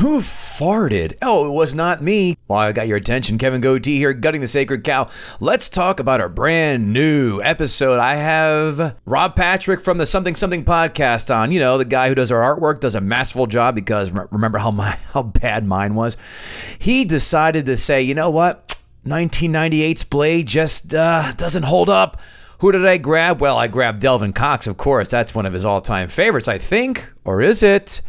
Who farted? Oh, it was not me. Well, I got your attention. Kevin Gootee here, gutting the sacred cow. Let's talk about our brand new episode. I have Rob Patrick from the Something Something podcast on. You know, the guy who does our artwork, does a masterful job, because remember how bad mine was? He decided to say, you know what? 1998's Blade just doesn't hold up. Who did I grab? Well, I grabbed Delvin Cox, of course. That's one of his all-time favorites, I think. Or is it?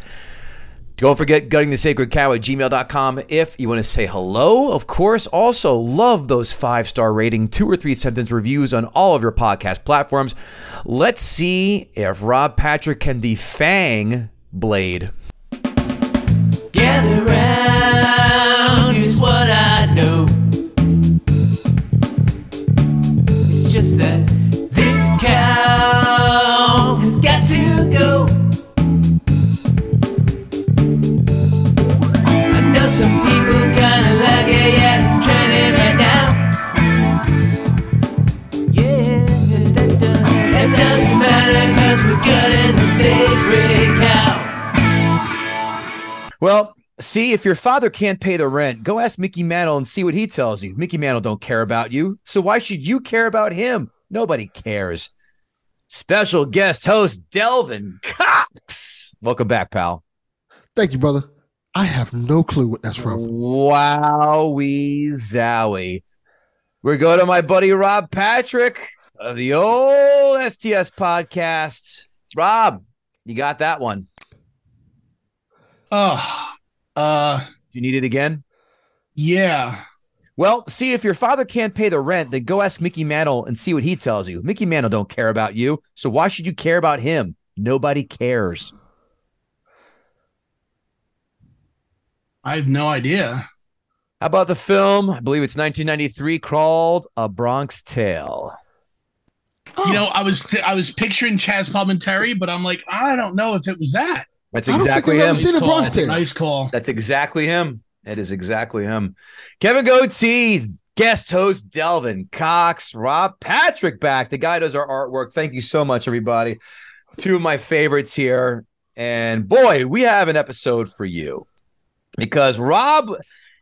Don't forget guttingthesacredcow@gmail.com if you want to say hello. Of course, also love those 5-star rating, 2 or 3 sentence reviews on all of your podcast platforms. Let's see if Rob Patrick can defang Blade. Gather round, here's what I know. It's just that this cow has got to go. Some people kinda like it, yeah, it's trending right now. Yeah, that doesn't matter, cause we're gutting the sacred cow. Well, see, if your father can't pay the rent, go ask Mickey Mantle and see what he tells you. Mickey Mantle don't care about you, so why should you care about him? Nobody cares. Special guest host, Delvin Cox. Welcome back, pal. Thank you, brother. I have no clue what that's from. Wowie zowie. We're going to my buddy Rob Patrick of the old STS podcast. Rob, you got that one. You need it again? Yeah. Well, see, if your father can't pay the rent, then go ask Mickey Mantle and see what he tells you. Mickey Mantle don't care about you, so why should you care about him? Nobody cares. I have no idea. How about the film? I believe it's 1993, called A Bronx Tale. Oh. You know, I was picturing Chaz Palminteri, but I'm like, I don't know if it was that. That's exactly him. Nice call. Nice call. That's exactly him. It is exactly him. Kevin Goatee, guest host Delvin Cox, Rob Patrick back. The guy does our artwork. Thank you so much, everybody. Two of my favorites here. And boy, we have an episode for you. Because Rob,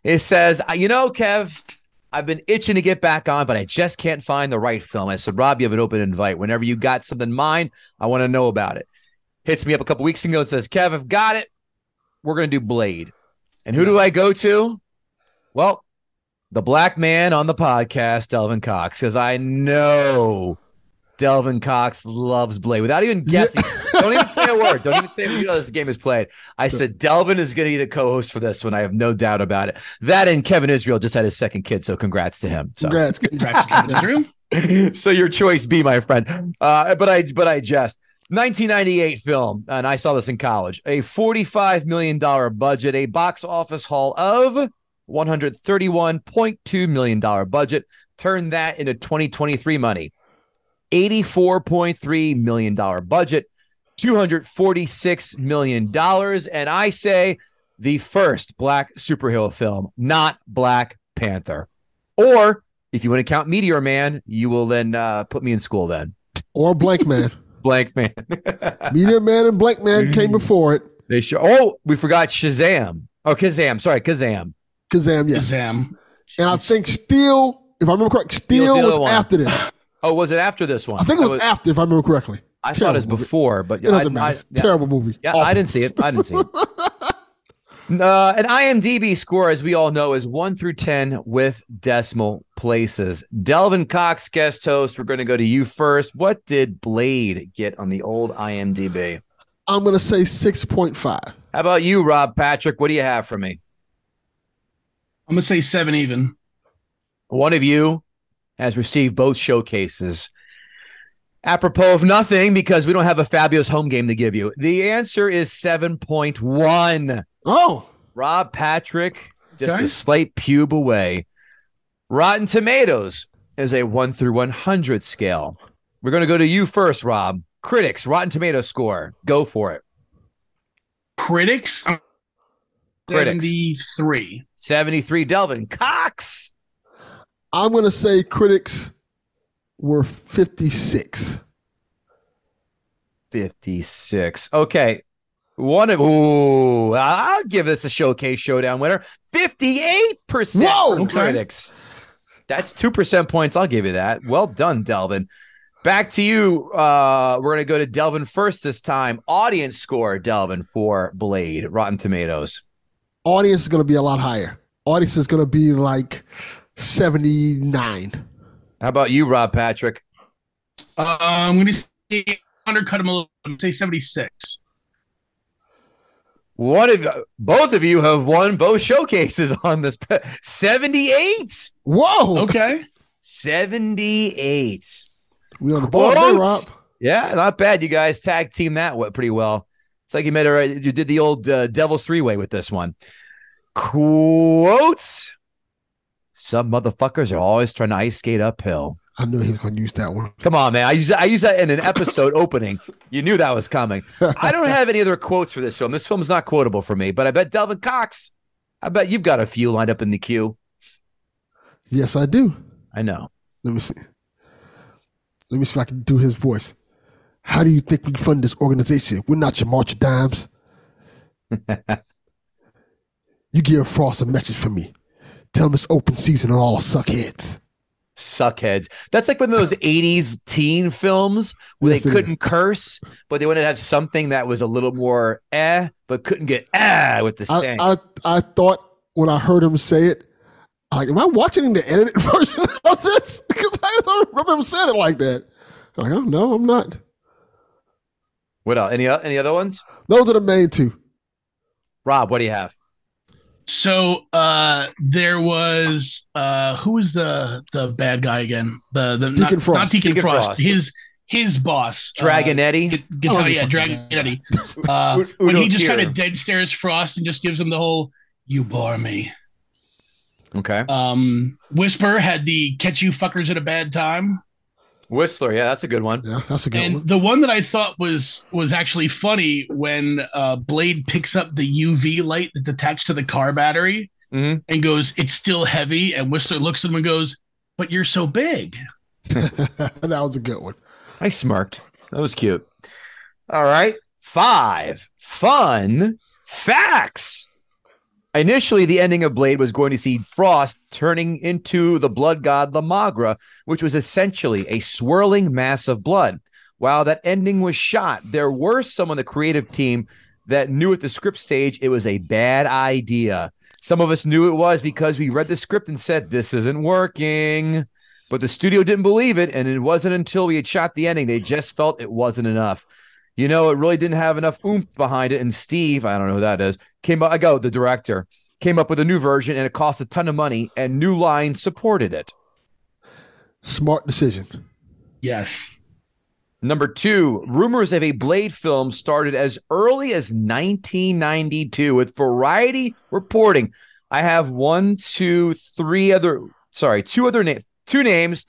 it says, you know, Kev, I've been itching to get back on, but I just can't find the right film. I said, Rob, you have an open invite. Whenever you got something in mind, I want to know about it. Hits me up a couple weeks ago and says, Kev, I've got it. We're going to do Blade. And who do I go to? Well, the black man on the podcast, Delvin Cox, because I know Delvin Cox loves Blade. Without even guessing. Yeah. Don't even say a word. Don't even say you know this game is played. I said Delvin is going to be the co-host for this one. I have no doubt about it. That and Kevin Israel just had his second kid, so congrats to him. So. Congrats to Kevin Israel. So your choice be, my friend. But I jest. 1998 film, and I saw this in college. A $45 million budget, a box office haul of $131.2 million budget. Turn that into 2023 money. $84.3 million budget, $246 million. And I say the first black superhero film, not Black Panther. Or if you want to count Meteor Man, you will then put me in school then. Or Blank Man. Blank Man. Meteor Man and Blank Man came before it. They sure. Oh, we forgot Shazam. Oh, Kazaam. Sorry, Kazaam. Kazaam, yes. Kazaam. And I think Steel, if I remember correct, Steel was after this. Oh, was it after this one? I think it was after, if I remember correctly. I thought it was before, but it doesn't matter. Terrible movie. Yeah, I didn't see it. An IMDb score, as we all know, is 1 through 10 with decimal places. Delvin Cox, guest host, we're going to go to you first. What did Blade get on the old IMDb? I'm going to say 6.5. How about you, Rob Patrick? What do you have for me? I'm going to say 7 even. One of you has received both showcases. Apropos of nothing, because we don't have a Fabio's home game to give you. The answer is 7.1. Oh. Rob Patrick, just a slight pube away. Rotten Tomatoes is a 1 through 100 scale. We're going to go to you first, Rob. Critics, Rotten Tomatoes score. Go for it. Critics? 73. 73. Delvin Cox? I'm going to say critics were 56. 56. Okay. Ooh, I'll give this a showcase showdown winner. 58% critics. That's 2% points. I'll give you that. Well done, Delvin. Back to you. We're going to go to Delvin first this time. Audience score, Delvin, for Blade, Rotten Tomatoes. Audience is going to be a lot higher. Audience is going to be like 79. How about you, Rob Patrick? I'm going to say undercut him a little. I'm going to say 76. Both of you have won both showcases on this. 78. Whoa. Okay. 78. We on the board, hey, Rob. Yeah, not bad. You guys tag team that pretty well. It's like you did the old Devil's Three-Way with this one. Quotes. Some motherfuckers are always trying to ice skate uphill. I knew he was going to use that one. Come on, man. I use that in an episode opening. You knew that was coming. I don't have any other quotes for this film. This film is not quotable for me, but I bet Delvin Cox, I bet you've got a few lined up in the queue. Yes, I do. I know. Let me see. Let me see if I can do his voice. How do you think we fund this organization? We're not your March of Dimes. You give Frost a message for me. Tell him it's open season on all suckheads. Suckheads. That's like one of those 80s teen films where they couldn't curse, but they wanted to have something that was a little more but couldn't get with the stank. I thought when I heard him say it, like, am I watching the edited version of this? Because I don't remember him saying it like that. I'm like, oh no, I'm not. What else? Any other ones? Those are the main two. Rob, what do you have? So there was who was the bad guy again? The Deacon Frost. Not Deacon Frost. His boss, Dragonetti. Dragonetti. When he just kind of dead stares Frost and just gives him the whole "you bore me." Okay. Whisper had the "catch you fuckers at a bad time." Whistler, yeah, that's a good one. Yeah, that's a good one. And the one that I thought was actually funny when Blade picks up the UV light that's attached to the car battery and goes, "It's still heavy." And Whistler looks at him and goes, "But you're so big." That was a good one. I smirked. That was cute. All right. 5 fun facts. Initially, the ending of Blade was going to see Frost turning into the blood god La Magra, which was essentially a swirling mass of blood. While that ending was shot, there were some on the creative team that knew at the script stage it was a bad idea. Some of us knew it was because we read the script and said, "This isn't working." But the studio didn't believe it, and it wasn't until we had shot the ending they just felt it wasn't enough. You know, it really didn't have enough oomph behind it. And Steve, I don't know who that is, the director, came up with a new version, and it cost a ton of money, and New Line supported it. Smart decision. Yes. Number 2, rumors of a Blade film started as early as 1992 with Variety reporting. I have 3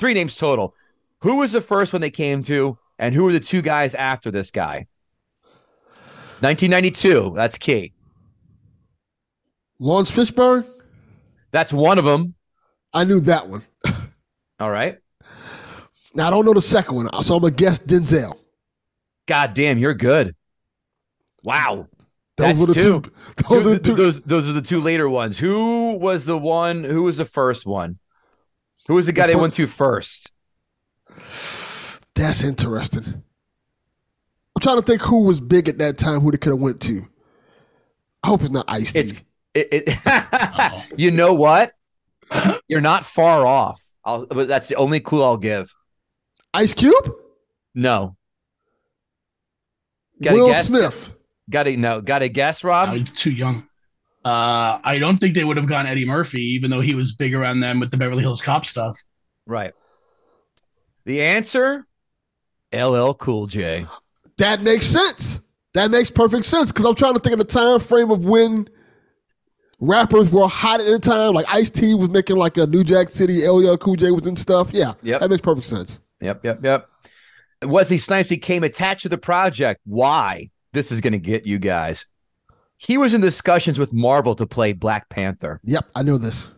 names total. Who was the first one they came to? And who were the two guys after this guy? 1992. That's key. Lawrence Fishburne? That's one of them. I knew that one. All right. Now, I don't know the second one, so I'm going to guess Denzel. God damn, you're good. Wow. Those are the two later ones. Who was the one? Who was the first one? Who was the guy they went to first? That's interesting. I'm trying to think who was big at that time, who they could have went to. I hope it's not Ice-T. Oh. You know what? You're not far off. But that's the only clue I'll give. Ice Cube? No. Will Smith. Got a guess, Rob? I'm too young. I don't think they would have gone Eddie Murphy, even though he was big around them with the Beverly Hills Cop stuff. Right. The answer? LL Cool J. That makes sense. That makes perfect sense because I'm trying to think of the time frame of when rappers were hot at the time. Like Ice-T was making like a New Jack City, LL Cool J was in stuff. Yeah, yep. That makes perfect sense. Yep. Wesley Snipes became attached to the project. Why? This is going to get you guys. He was in discussions with Marvel to play Black Panther. Yep, I know this.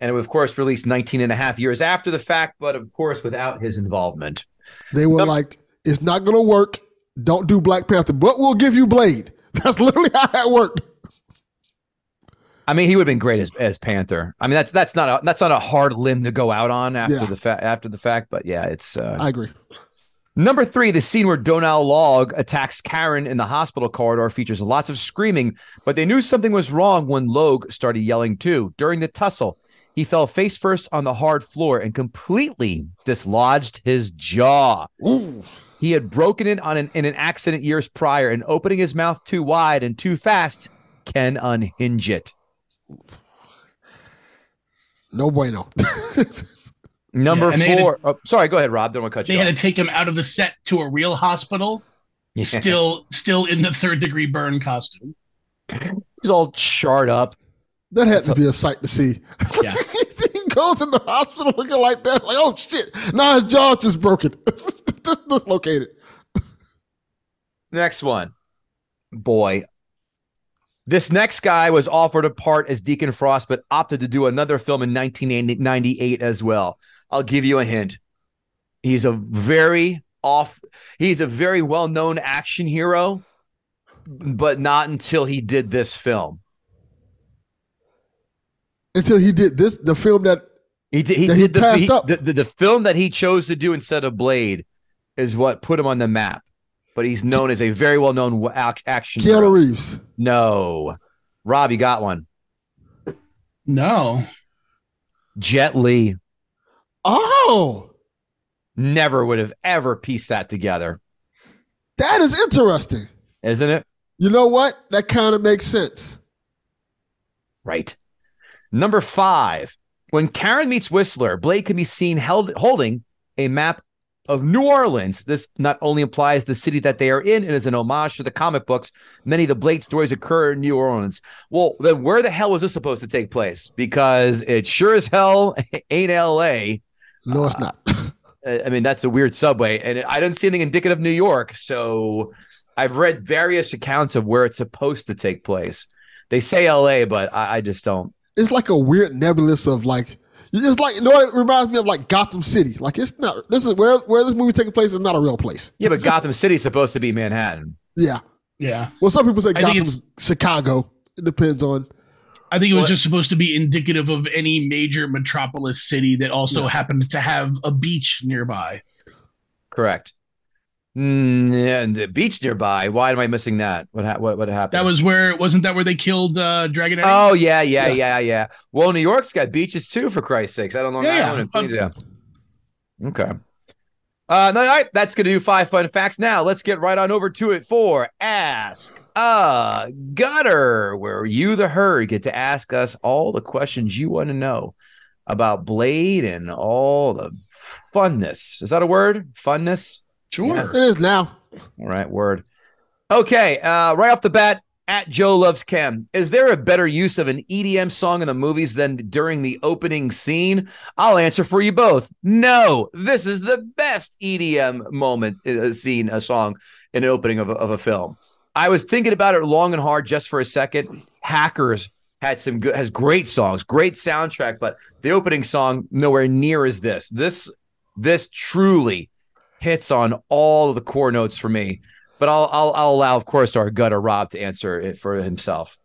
And it was, of course, released 19 and a half years after the fact, but of course, without his involvement. They were like, it's not going to work. Don't do Black Panther, but we'll give you Blade. That's literally how that worked. I mean, he would have been great as Panther. I mean, that's not a hard limb to go out on after the fact. But yeah, it's. I agree. Number three, the scene where Donal Logue attacks Karen in the hospital corridor features lots of screaming, but they knew something was wrong when Logue started yelling too. During the tussle, he fell face first on the hard floor and completely dislodged his jaw. Ooh. He had broken it in an accident years prior, and opening his mouth too wide and too fast can unhinge it. No bueno. Number four. Sorry, go ahead, Rob. Don't want to cut you off. They had to take him out of the set to a real hospital. Yeah. Still in the third degree burn costume. He's all charred up. That had to be a sight to see. Yeah. He goes in the hospital looking like that. Like, oh shit! Now his jaw's just broken, just dislocated. Next one, boy. This next guy was offered a part as Deacon Frost, but opted to do another film in 1998 as well. I'll give you a hint. He's a very well-known action hero, but not until he did this film. Until he did this, the film that he did. The film that he chose to do instead of Blade is what put him on the map. But he's known as a very well-known action hero. Keanu Reeves. No. Rob, you got one? No. Jet Li. Oh. Never would have ever pieced that together. That is interesting. Isn't it? You know what? That kind of makes sense. Right. Number five. When Karen meets Whistler, Blade can be seen holding a map of New Orleans. This not only implies the city that they are in and is an homage to the comic books. Many of the Blade stories occur in New Orleans. Well, then where the hell was this supposed to take place? Because it sure as hell ain't L.A. No, it's not. I mean, that's a weird subway. And I didn't see anything indicative of New York. So I've read various accounts of where it's supposed to take place. They say L.A., but I just don't. It's like a weird nebulous of like, it's like, you know, it reminds me of like Gotham City. Like, it's not, this is where this movie taking place is not a real place. Yeah, but Gotham City is supposed to be Manhattan. Yeah. Well, some people say Gotham's Chicago. It depends on. I think it was just supposed to be indicative of any major metropolis city that also happened to have a beach nearby. Correct. And the beach nearby. Why am I missing that? What happened? That was where, wasn't that where they killed Dragonetti? Oh yeah. Well, New York's got beaches too, for Christ's sakes. I don't know. Okay. All right, that's gonna do five fun facts. Now let's get right on over to it for Ask a Gutter, where you, the herd, get to ask us all the questions you want to know about Blade and all the funness. Is that a word? Funness. Sure. Yeah. It is now. All right, word. Okay, right off the bat, at Joe Loves Cam. Is there a better use of an EDM song in the movies than during the opening scene? I'll answer for you both. No, this is the best EDM moment, song in the opening of a film. I was thinking about it long and hard just for a second. Hackers has great songs, great soundtrack, but the opening song, nowhere near is this. This truly hits on all of the core notes for me, but I'll allow, of course, our gutter Rob to answer it for himself.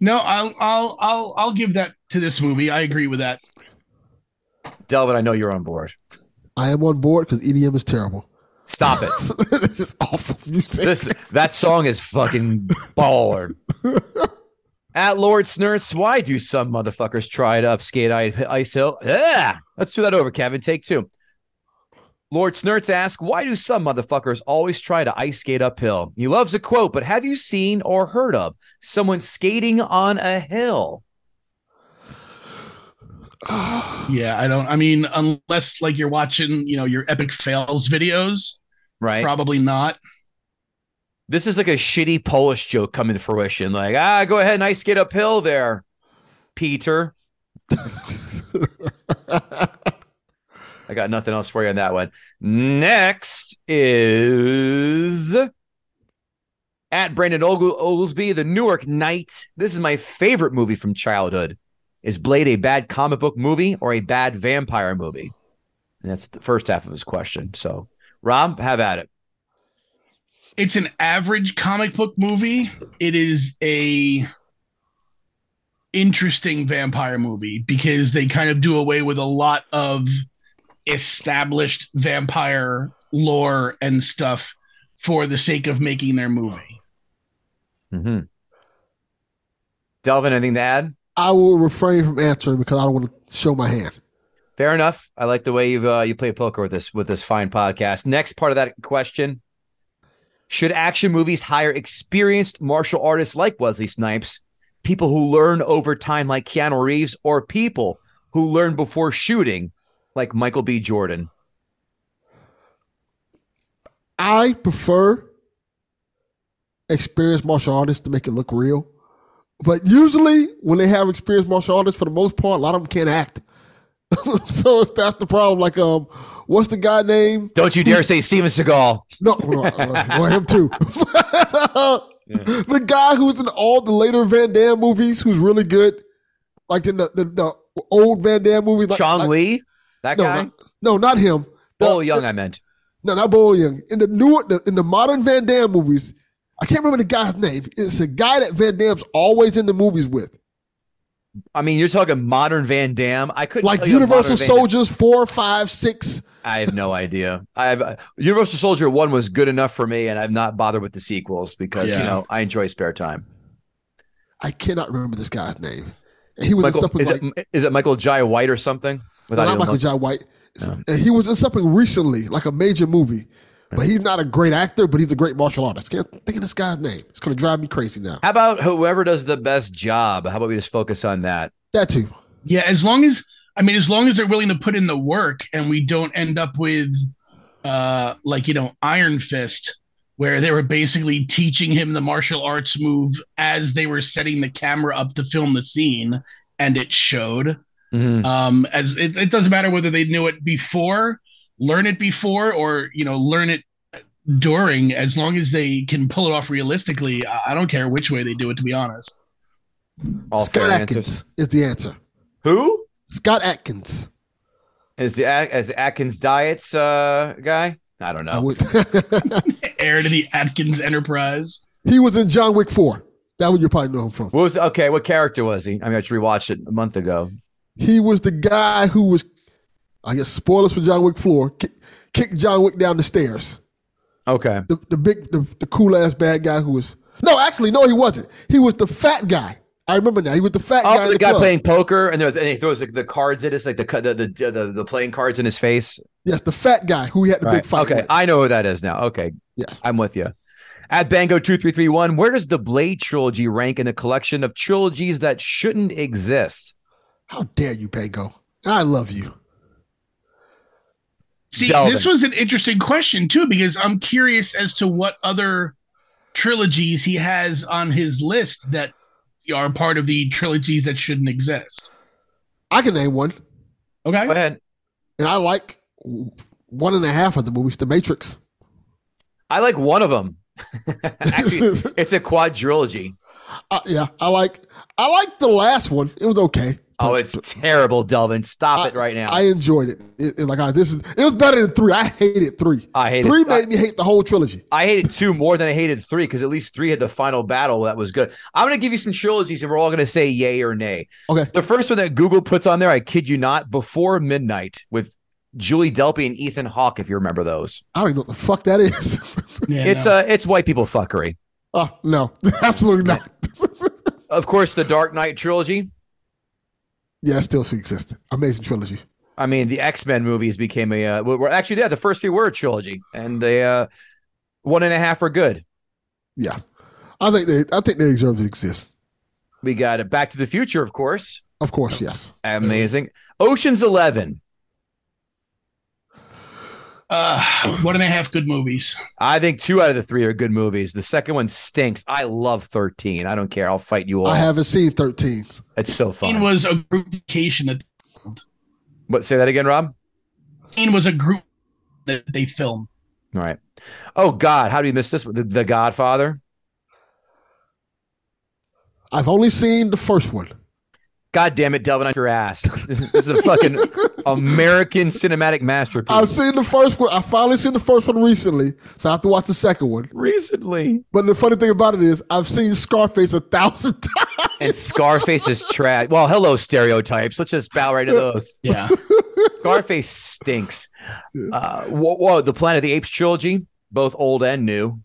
No, I'll give that to this movie. I agree with that. Delvin, I know you're on board. I am on board because EDM is terrible. Stop it! It's awful music. That song is fucking baller. At Lord Snurts, why do some motherfuckers try to upskate Ice Hill? Yeah, let's do that over, Kevin. Take two. Lord Snurts asks, why do some motherfuckers always try to ice skate uphill? He loves a quote, but have you seen or heard of someone skating on a hill? Yeah, I don't. I mean, unless like you're watching, your epic fails videos. Right. Probably not. This is like a shitty Polish joke coming to fruition. Like, go ahead and ice skate uphill there, Peter. I got nothing else for you on that one. Next is at Brandon Oglesby, the Newark Knight. This is my favorite movie from childhood. Is Blade a bad comic book movie or a bad vampire movie? And that's the first half of his question. So, Rob, have at it. It's an average comic book movie. It is a interesting vampire movie because they kind of do away with a lot of established vampire lore and stuff for the sake of making their movie. Mm-hmm. Delvin, anything to add? I will refrain from answering because I don't want to show my hand. Fair enough. I like the way you play poker with this fine podcast. Next part of that question. Should action movies hire experienced martial artists like Wesley Snipes, people who learn over time like Keanu Reeves, or people who learn before shooting like Michael B. Jordan? I prefer experienced martial artists to make it look real. But usually when they have experienced martial artists, for the most part, a lot of them can't act. So that's the problem. Like, what's the guy name? Don't you dare say Steven Seagal. No, him too. The guy who's in all the later Van Damme movies, who's really good, like in the old Van Damme movies. Like, Chong Li? That guy? Not him. Bo Young, I meant. No, not Bo Young. In the modern Van Damme movies, I can't remember the guy's name. It's a guy that Van Damme's always in the movies with. I mean, you're talking modern Van Damme. I couldn't like Universal Soldiers 4, 5, 6. I have no idea. Universal Soldier 1 was good enough for me, and I've not bothered with the sequels because I enjoy spare time. I cannot remember this guy's name. He was is it Michael Jai White or something? Not Michael Jai White. No. He was in something recently, like a major movie. But he's not a great actor, but he's a great martial artist. Can't think of this guy's name. It's going to drive me crazy now. How about whoever does the best job? How about we just focus on that? That too. Yeah, as long as they're willing to put in the work and we don't end up with Iron Fist, where they were basically teaching him the martial arts move as they were setting the camera up to film the scene, and it showed. Mm-hmm. It doesn't matter whether they knew it before, learn it before, or learn it during. As long as they can pull it off realistically, I don't care which way they do it, to be honest. Scott Adkins is the answer. Who? Scott Adkins is the Adkins Diets guy. I don't know. Heir to the Adkins Enterprise. He was in John Wick 4. That one you probably know him from. What character was he? I mean, I just rewatched it a month ago. He was the guy who was, I guess, spoilers for John Wick 4, kick John Wick down the stairs. Okay. The cool ass bad guy who was, he wasn't. He was the fat guy. I remember now. He was the fat guy. The guy club. Playing poker and he throws like the cards at us, like the playing cards in his face. Yes, the fat guy who he had the big fight. Okay, with. I know who that is now. Okay, yes, I'm with you. At Bango2331, where does the Blade trilogy rank in the collection of trilogies that shouldn't exist? How dare you, Bango? I love you. See, Delvin. This was an interesting question, too, because I'm curious as to what other trilogies he has on his list that are part of the trilogies that shouldn't exist. I can name one. Okay. Go ahead. And I like 1.5 of the movies, The Matrix. I like one of them. Actually, it's a quadrilogy. I like the last one. It was okay. Oh, it's terrible, Delvin. Stop it right now. I enjoyed it. It was better than 3. I hated 3. Three made me hate the whole trilogy. I hated 2 more than I hated 3 because at least 3 had the final battle that was good. I'm going to give you some trilogies and we're all going to say yay or nay. Okay. The first one that Google puts on there, I kid you not, Before Midnight with Julie Delpy and Ethan Hawke, if you remember those. I don't even know what the fuck that is. It's white people fuckery. Oh, no. Absolutely not. Of course, the Dark Knight trilogy. Yeah, it still exists. Amazing trilogy. I mean, the X-Men movies became a... the first 3 were a trilogy, and the 1.5 are good. Yeah. I think they deserve to exist. We got it. Back to the Future, of course. Of course, yes. Amazing. Ocean's 11. One and a half good movies. I think 2 out of the 3 are good movies. The second one stinks. I love 13. I don't care. I'll fight you all. I haven't seen 13. It's so fun. It was a group vacation. What? Say that again, Rob? It was a group that they filmed. All right. Oh, God. How do you miss this? The Godfather. I've only seen the first one. God damn it, Delvin, on your ass. This is a fucking American cinematic masterpiece. I've seen the first one. I finally seen the first one recently, so I have to watch the second one. Recently? But the funny thing about it is I've seen Scarface 1,000 times. And Scarface is trash. Well, hello, stereotypes. Let's just bow right to those. Yeah. Scarface stinks. Whoa, the Planet of the Apes trilogy, both old and new.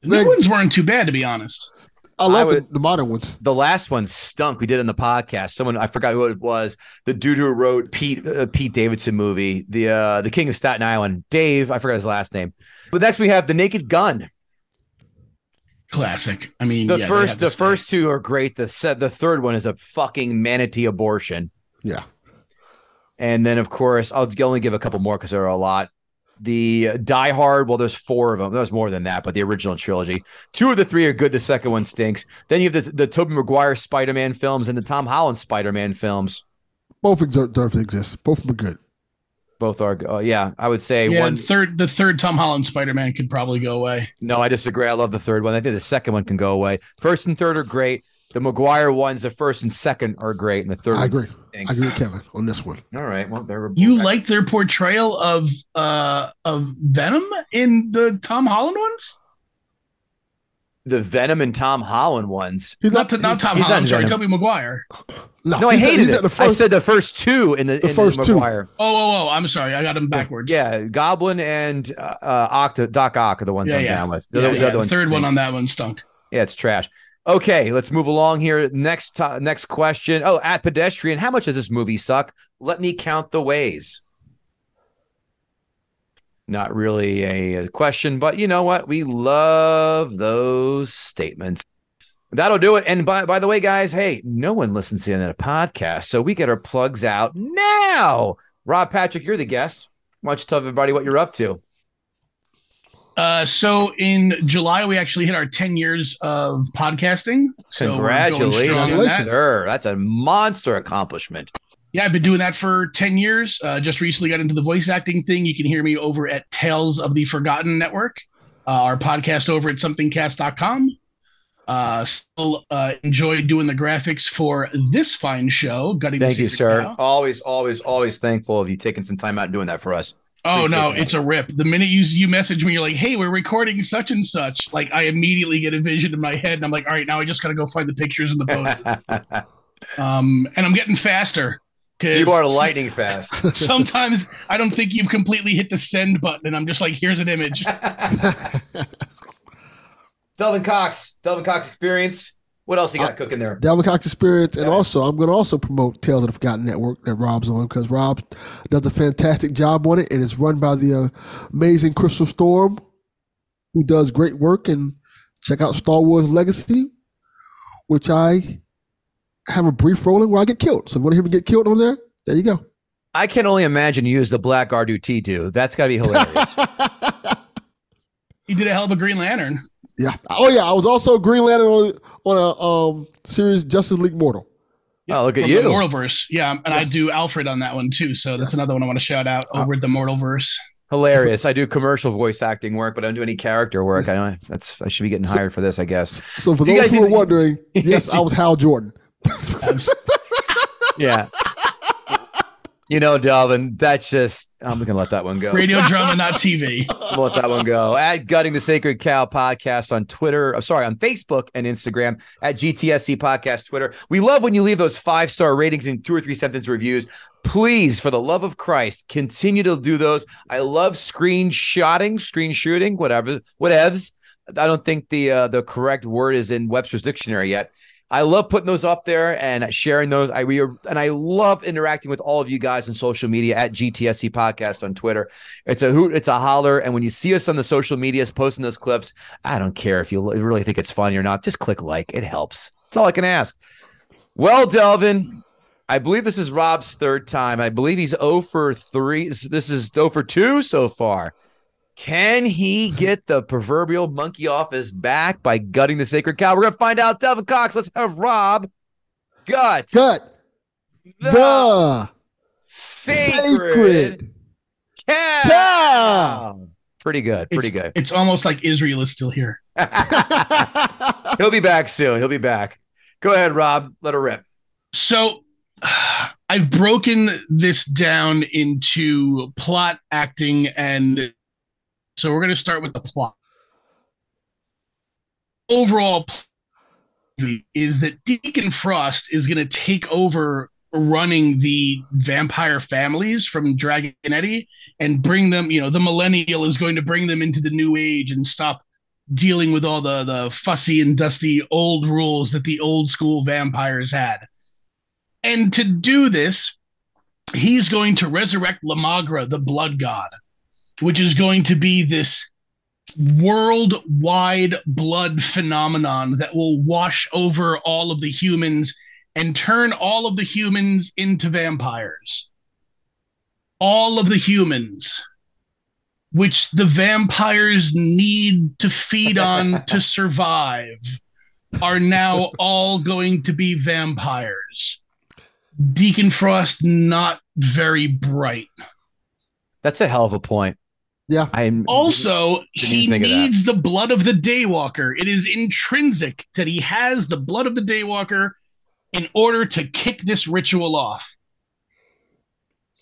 The new ones weren't too bad, to be honest. I love the modern ones. The last one stunk. We did it on the podcast. Someone, I forgot who it was. The dude who wrote Pete Davidson movie, the King of Staten Island. Dave, I forgot his last name. But next we have The Naked Gun. Classic. I mean, the first two are great. The third one is a fucking manatee abortion. Yeah. And then of course, I'll only give a couple more because there are a lot. The Die Hard, well, there's 4 of them. There's more than that, but the original trilogy. 2 of the 3 are good. The second one stinks. Then you have the Tobey Maguire Spider-Man films and the Tom Holland Spider-Man films. Both don't exist. Both are good. Both are good. Yeah, I would say one. The third Tom Holland Spider-Man could probably go away. No, I disagree. I love the third one. I think the second one can go away. First and third are great. The Maguire ones, the first and second are great, and the third. I agree. I agree with Kevin on this one. All right. Well, you like their portrayal of Venom in the Tom Holland ones? The Venom and Tom Holland ones. Not Tom Holland. Sorry, Tobey Maguire. No, I hated it. I said the first two in the Maguire. Oh, I'm sorry. I got them backwards. Yeah, Goblin and Doc Ock are the ones I'm down with. The third one on that one stunk. Yeah, it's trash. Okay, let's move along here. Next question. Oh, at pedestrian, how much does this movie suck? Let me count the ways. Not really a question, but you know what? We love those statements. That'll do it. And by the way, guys, hey, no one listens in on a podcast, so we get our plugs out now. Rob Patrick, you're the guest. Why don't you tell everybody what you're up to? So in July, we actually hit our 10 years of podcasting. So congratulations. Sure. That's a monster accomplishment. Yeah, I've been doing that for 10 years. Just recently got into the voice acting thing. You can hear me over at Tales of the Forgotten Network, our podcast over at somethingcast.com. Still enjoy doing the graphics for this fine show. Thank you, sir. Now. Always thankful of you taking some time out and doing that for us. Oh, no, it's a rip. The minute you message me, you're like, hey, we're recording such and such. Like, I immediately get a vision in my head, and I'm like, all right, now I just got to go find the pictures and the poses. And I'm getting faster. You are lightning fast. Sometimes I don't think you've completely hit the send button, and I'm just like, here's an image. Delvin Cox Experience. What else you got cooking there? Delvin Cox Experience. And also, I'm going to also promote Tales of the Forgotten Network that Rob's on, because Rob does a fantastic job on it. And it's run by the amazing Crystal Storm, who does great work. And check out Star Wars Legacy, which I have a brief role in where I get killed. So if you want to hear me get killed on there, there you go. I can only imagine you as the Black R2-T2. That's got to be hilarious. You did a hell of a Green Lantern. Yeah. Oh, yeah. I was also Green Lantern on a series, Justice League Mortal. Yeah, oh, look at you. The Mortalverse. Yeah, and I do Alfred on that one, too. So that's another one I want to shout out over at the Mortalverse. Hilarious. I do commercial voice acting work, but I don't do any character work. I should be getting hired for this, I guess. So for those who are wondering, yes, I was Hal Jordan. Yeah. You know, Delvin, that's just, I'm going to let that one go. Radio drama, not TV. We'll let that one go. At Gutting the Sacred Cow Podcast on Twitter. I'm sorry, on Facebook and Instagram. At GTSC Podcast Twitter. We love when you leave those 5-star ratings and 2- or 3-sentence reviews. Please, for the love of Christ, continue to do those. I love screen shooting, whatevs. I don't think the correct word is in Webster's Dictionary yet. I love putting those up there and sharing those. I love interacting with all of you guys on social media at GTSC Podcast on Twitter. It's a hoot. It's a holler. And when you see us on the social medias posting those clips, I don't care if you really think it's funny or not. Just click like. It helps. That's all I can ask. Well, Delvin, I believe this is Rob's third time. I believe he's 0 for 3. This is 0 for 2 so far. Can he get the proverbial monkey off his back by gutting the sacred cow? We're going to find out. Delvin Cox, let's have Rob gut the sacred cow. Pretty good. Pretty good. It's almost like Israel is still here. He'll be back soon. He'll be back. Go ahead, Rob. Let her rip. So I've broken this down into plot, acting, and so we're going to start with the plot. Overall is that Deacon Frost is going to take over running the vampire families from Dragonetti and bring them, you know, the millennial is going to bring them into the new age and stop dealing with all the fussy and dusty old rules that the old school vampires had. And to do this, he's going to resurrect La Magra, the blood god, which is going to be this worldwide blood phenomenon that will wash over all of the humans and turn all of the humans into vampires. All of the humans, which the vampires need to feed on to survive, are now all going to be vampires. Deacon Frost, not very bright. That's a hell of a point. Yeah. Also, he needs the blood of the Daywalker. It is intrinsic that he has the blood of the Daywalker in order to kick this ritual off.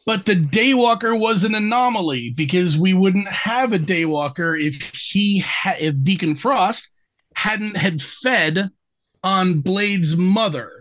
But the Daywalker was an anomaly because we wouldn't have a Daywalker if Deacon Frost had fed on Blade's mother.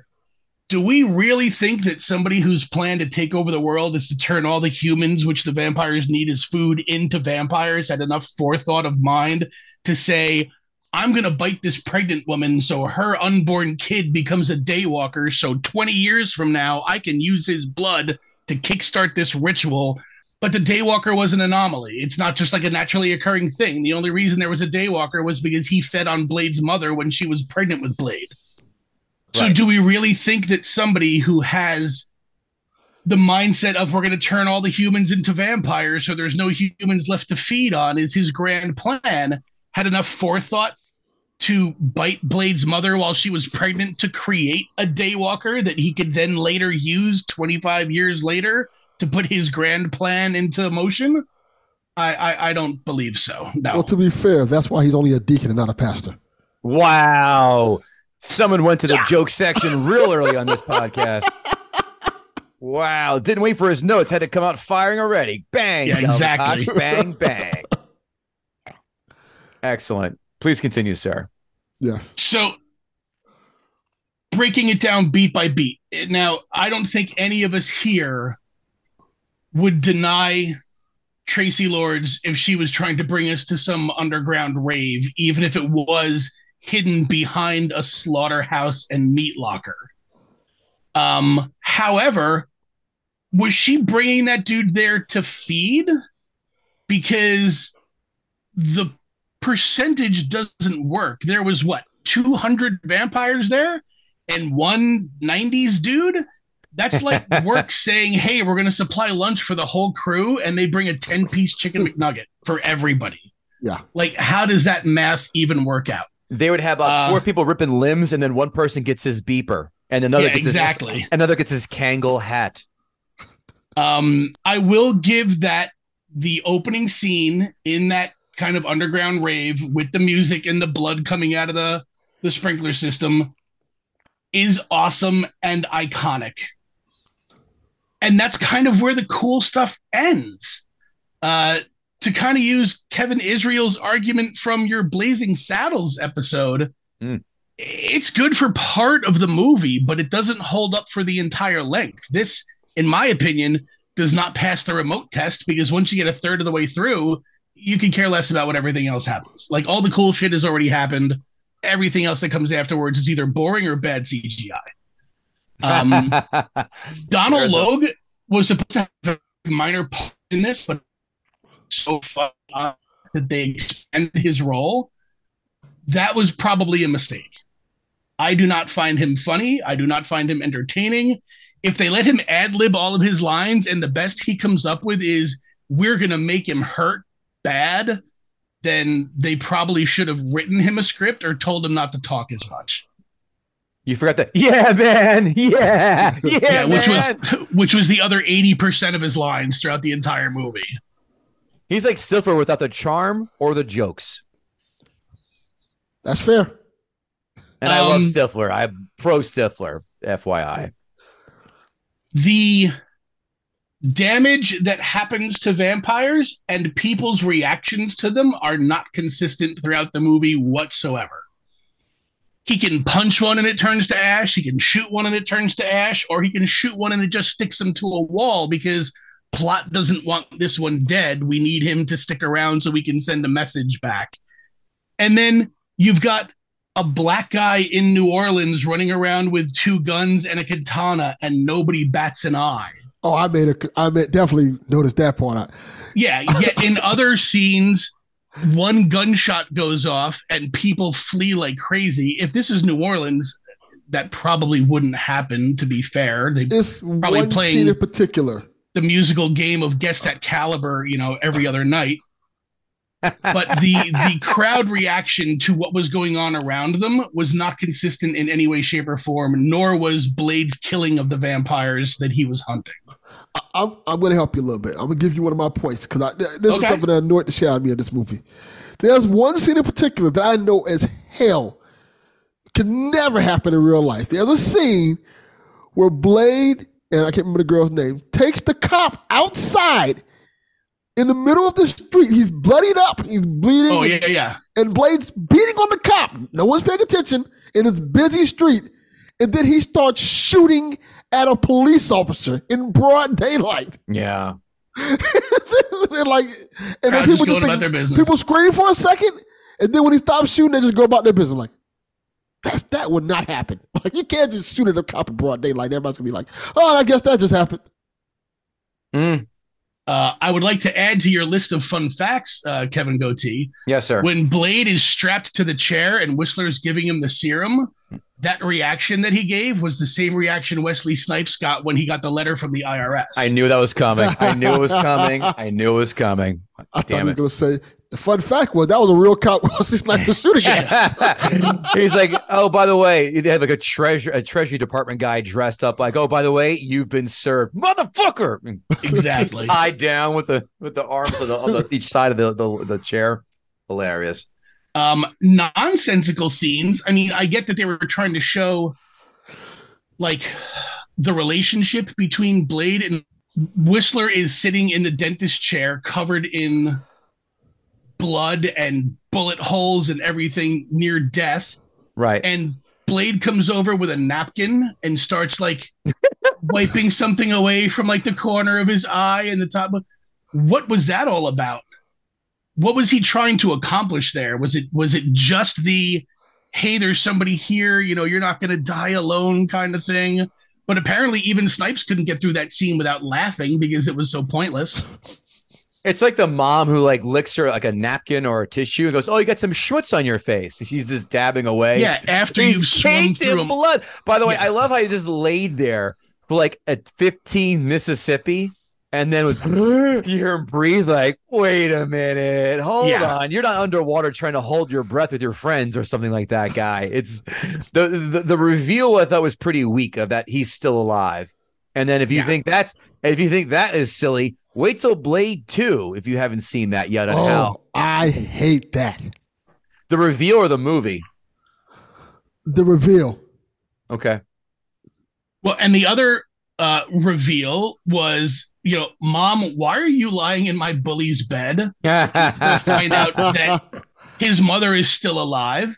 Do we really think that somebody whose plan to take over the world is to turn all the humans, which the vampires need as food, into vampires, had enough forethought of mind to say, I'm going to bite this pregnant woman so her unborn kid becomes a Daywalker, so 20 years from now I can use his blood to kickstart this ritual? But the Daywalker was an anomaly. It's not just like a naturally occurring thing. The only reason there was a Daywalker was because he fed on Blade's mother when she was pregnant with Blade. So do we really think that somebody who has the mindset of we're going to turn all the humans into vampires so there's no humans left to feed on is his grand plan, had enough forethought to bite Blade's mother while she was pregnant to create a Daywalker that he could then later use 25 years later to put his grand plan into motion? I don't believe so. No. Well, to be fair, that's why he's only a deacon and not a pastor. Wow. Someone went to the joke section real early on this podcast. Wow. Didn't wait for his notes. Had to come out firing already. Bang. Yeah, exactly. Cox. Bang, bang. Excellent. Please continue, sir. Yes. So breaking it down beat by beat. Now, I don't think any of us here would deny Traci Lords if she was trying to bring us to some underground rave, even if it was hidden behind a slaughterhouse and meat locker. However, was she bringing that dude there to feed? Because the percentage doesn't work. There was, 200 vampires there and one 90s dude? That's like work saying, hey, we're going to supply lunch for the whole crew, and they bring a 10-piece chicken McNugget for everybody. Yeah. Like, how does that math even work out? They would have about four people ripping limbs, and then one person gets his beeper, and another gets his Kangol hat. I will give that the opening scene in that kind of underground rave with the music and the blood coming out of the sprinkler system is awesome and iconic. And that's kind of where the cool stuff ends. To kind of use Kevin Israel's argument from your Blazing Saddles episode, it's good for part of the movie, but it doesn't hold up for the entire length. This, in my opinion, does not pass the remote test because once you get a third of the way through, you can care less about what everything else happens. Like, all the cool shit has already happened. Everything else that comes afterwards is either boring or bad CGI. Donal Logue was supposed to have a minor part in this, but so fun that they expanded his role. That was probably a mistake. I do not find him funny. I do not find him entertaining. if they let him ad-lib all of his lines and the best he comes up with is we're going to make him hurt bad, then they probably should have written him a script or told him not to talk as much. You forgot that. Yeah, man. Yeah. Yeah, man. Which was the other 80% of his lines throughout the entire movie. He's like Silver without the charm or the jokes. That's fair. And I love Stifler. I'm pro Stifler, FYI. The damage that happens to vampires and people's reactions to them are not consistent throughout the movie whatsoever. He can punch one and it turns to ash. He can shoot one and it turns to ash. Or he can shoot one and it just sticks him to a wall because plot doesn't want this one dead. We need him to stick around so we can send a message back. And then you've got a black guy in New Orleans running around with two guns and a katana, and nobody bats an eye. Oh, I definitely noticed that point. Yeah, yet in other scenes, one gunshot goes off and people flee like crazy. If this is New Orleans, that probably wouldn't happen, to be fair. It's probably one playing scene in particular. The musical game of Guess That Caliber, you know, every other night. But the crowd reaction to what was going on around them was not consistent in any way, shape, or form, nor was Blade's killing of the vampires that he was hunting. I'm going to help you a little bit. I'm going to give you one of my points, because this is something that annoyed the shit out of me in this movie. There's one scene in particular that I know as hell can never happen in real life. There's a scene where Blade, and I can't remember the girl's name, takes the cop outside in the middle of the street. He's bloodied up. He's bleeding. Oh, yeah. And Blade's beating on the cop. No one's paying attention in this busy street. And then he starts shooting at a police officer in broad daylight. Yeah. and then people just think, about their business. People scream for a second. And then when he stops shooting, they just go about their business. Like, that would not happen. Like, you can't just shoot at a cop in broad daylight. Everybody's going to be like, oh, I guess that just happened. Mm. I would like to add to your list of fun facts, Kevin Gootee. Yes, sir. When Blade is strapped to the chair and Whistler's giving him the serum, that reaction that he gave was the same reaction Wesley Snipes got when he got the letter from the IRS. I knew that was coming. I thought you were going to say, the fun fact was that was a real cop Wesley Snipes was shooting at. He's like, oh, by the way, they have like a treasury department guy dressed up like, oh, by the way, you've been served, motherfucker. Exactly. Tied down with the arms on each side of the chair. Hilarious. Nonsensical scenes. I mean, I get that they were trying to show like the relationship between Blade and Whistler is sitting in the dentist chair covered in blood and bullet holes and everything, near death. Right. And Blade comes over with a napkin and starts like wiping something away from like the corner of his eye and the top. What was that all about? What was he trying to accomplish there? Was it just the, hey, there's somebody here, you know, you're not going to die alone kind of thing? But apparently even Snipes couldn't get through that scene without laughing because it was so pointless. It's like the mom who like licks her like a napkin or a tissue and goes, "Oh, you got some schmutz on your face." He's just dabbing away. Yeah, after you've swum through blood. By the way, yeah. I love how he just laid there for like a 15 Mississippi, and then with you hear him breathe. Like, wait a minute, hold on. You're not underwater trying to hold your breath with your friends or something like that, guy. It's the reveal I thought was pretty weak of that he's still alive. And then if you think that is silly, wait till Blade 2 if you haven't seen that yet. I hate that. The reveal or the movie? The reveal. Okay. Well, and the other reveal was, you know, Mom, why are you lying in my bully's bed? To find out that his mother is still alive.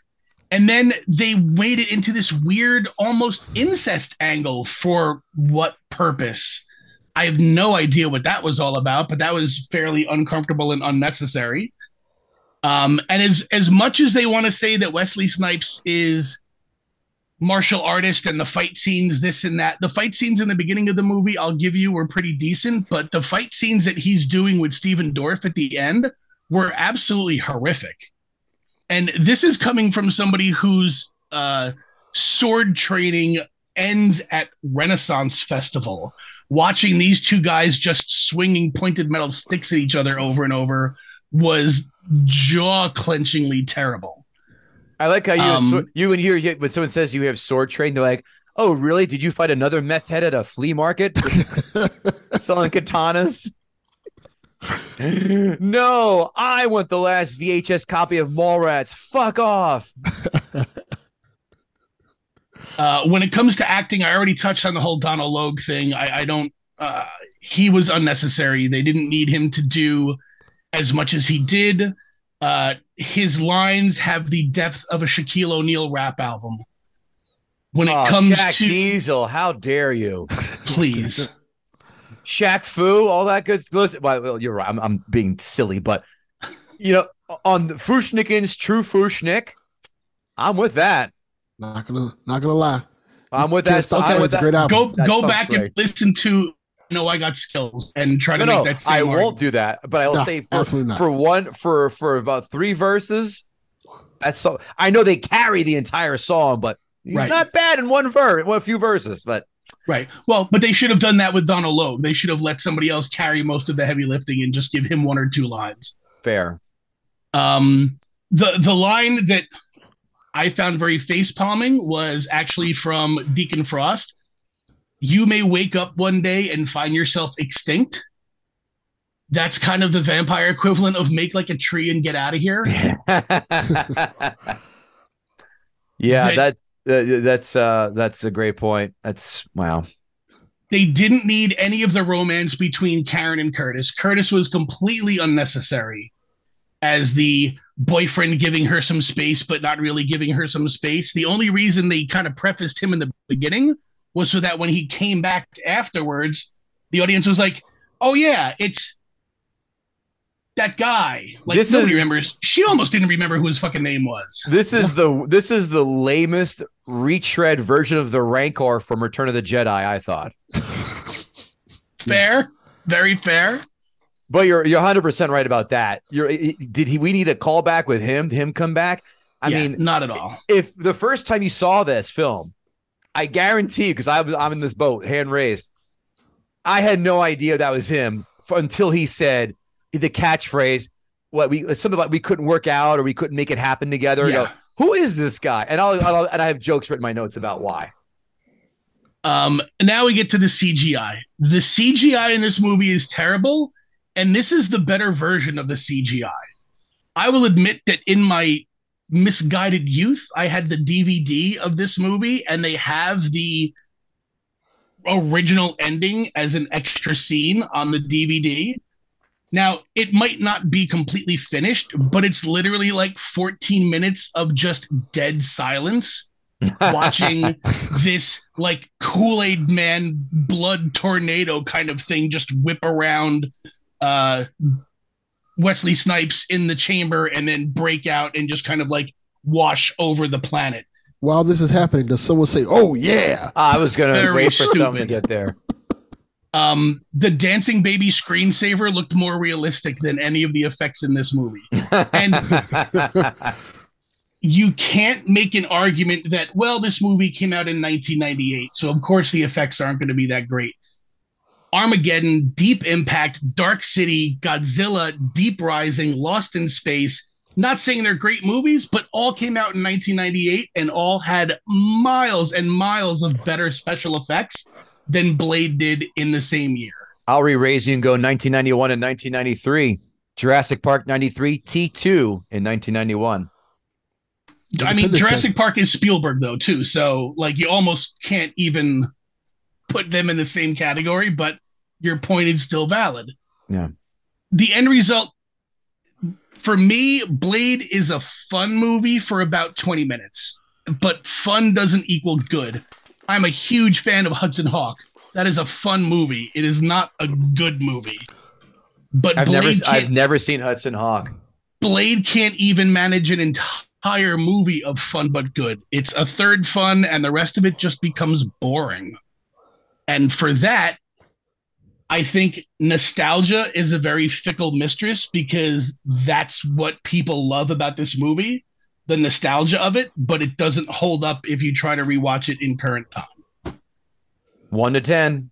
And then they weighed it into this weird, almost incest angle. For what purpose? I have no idea what that was all about, but that was fairly uncomfortable and unnecessary. And as much as they want to say that Wesley Snipes is martial artist and the fight scenes, this and that, the fight scenes in the beginning of the movie, I'll give you, were pretty decent, but the fight scenes that he's doing with Steven Dorff at the end were absolutely horrific. And this is coming from somebody who's sword training ends at Renaissance Festival, watching these two guys just swinging pointed metal sticks at each other over and over was jaw-clenchingly terrible. I like how you when someone says you have sword trade, they're like, oh, really? Did you fight another meth head at a flea market selling katanas? No, I want the last VHS copy of Mallrats. Fuck off. When it comes to acting, I already touched on the whole Donal Logue thing. I don't he was unnecessary. They didn't need him to do as much as he did. His lines have the depth of a Shaquille O'Neal rap album. When it comes Shaq to Diesel, how dare you? Please. Shaq Fu, all that good. Listen, well, you're right. I'm being silly, but you know, on the Frushnikin's True Frushnik, I'm with that. Not gonna lie. I'm with that. Go back great. And listen to No, I Got Skills and try to make that same I argument. Won't do that, but I will say for about three verses, that song, I know they carry the entire song, but he's not bad in one verse, a few verses, but right. Well, but they should have done that with Donal Logue. They should have let somebody else carry most of the heavy lifting and just give him one or two lines. Fair. The line that I found very facepalming was actually from Deacon Frost. You may wake up one day and find yourself extinct. That's kind of the vampire equivalent of make like a tree and get out of here. Yeah, that's a great point. That's wow. They didn't need any of the romance between Karen and Curtis. Curtis was completely unnecessary as the boyfriend giving her some space, but not really giving her some space. The only reason they kind of prefaced him in the beginning was so that when he came back afterwards, the audience was like, oh yeah, it's that guy. Like nobody remembers. She almost didn't remember who his fucking name was. This is the lamest retread version of the Rancor from Return of the Jedi, I thought. Fair. Yes. Very fair. But you're 100% right about that. We need a callback with him? Him come back? I mean, not at all. If the first time you saw this film, I guarantee you, because I'm in this boat, hand raised, I had no idea that was him until he said the catchphrase. We couldn't work out or we couldn't make it happen together. Yeah. Who is this guy? And I have jokes written in my notes about why. Now we get to the CGI. The CGI in this movie is terrible. And this is the better version of the CGI. I will admit that in my misguided youth, I had the DVD of this movie, and they have the original ending as an extra scene on the DVD. Now, it might not be completely finished, but it's literally like 14 minutes of just dead silence watching this like Kool-Aid Man blood tornado kind of thing just whip around Wesley Snipes in the chamber and then break out and just kind of like wash over the planet. While this is happening, does someone say, oh yeah? I was going to wait for someone to get there. The dancing baby screensaver looked more realistic than any of the effects in this movie. And you can't make an argument that, well, this movie came out in 1998, so of course the effects aren't going to be that great. Armageddon, Deep Impact, Dark City, Godzilla, Deep Rising, Lost in Space. Not saying they're great movies, but all came out in 1998 and all had miles and miles of better special effects than Blade did in the same year. I'll re-raise you and go 1991 and 1993. Jurassic Park 93, T2 in 1991. I mean, Jurassic Park is Spielberg, though, too. So, like, you almost can't even put them in the same category, but your point is still valid. Yeah. The end result for me, Blade is a fun movie for about 20 minutes, but fun doesn't equal good. I'm a huge fan of Hudson Hawk. That is a fun movie. It is not a good movie. But I've never seen Hudson Hawk. Blade can't even manage an entire movie of fun but good. It's a third fun, and the rest of it just becomes boring. And for that, I think nostalgia is a very fickle mistress because that's what people love about this movie, the nostalgia of it, but it doesn't hold up if you try to rewatch it in current time. 1 to 10.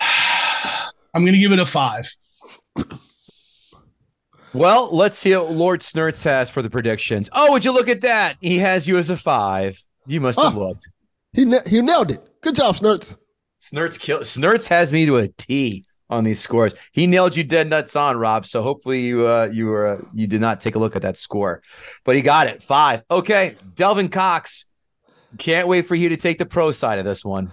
I'm going to give it a 5. Well, let's see what Lord Snurts has for the predictions. Oh, would you look at that? He has you as a 5. You must have looked. He nailed it. Good job, Snurts. Snurts has me to a T on these scores. He nailed you dead nuts on, Rob. So hopefully you did not take a look at that score, but he got it. 5. Okay, Delvin Cox. Can't wait for you to take the pro side of this one.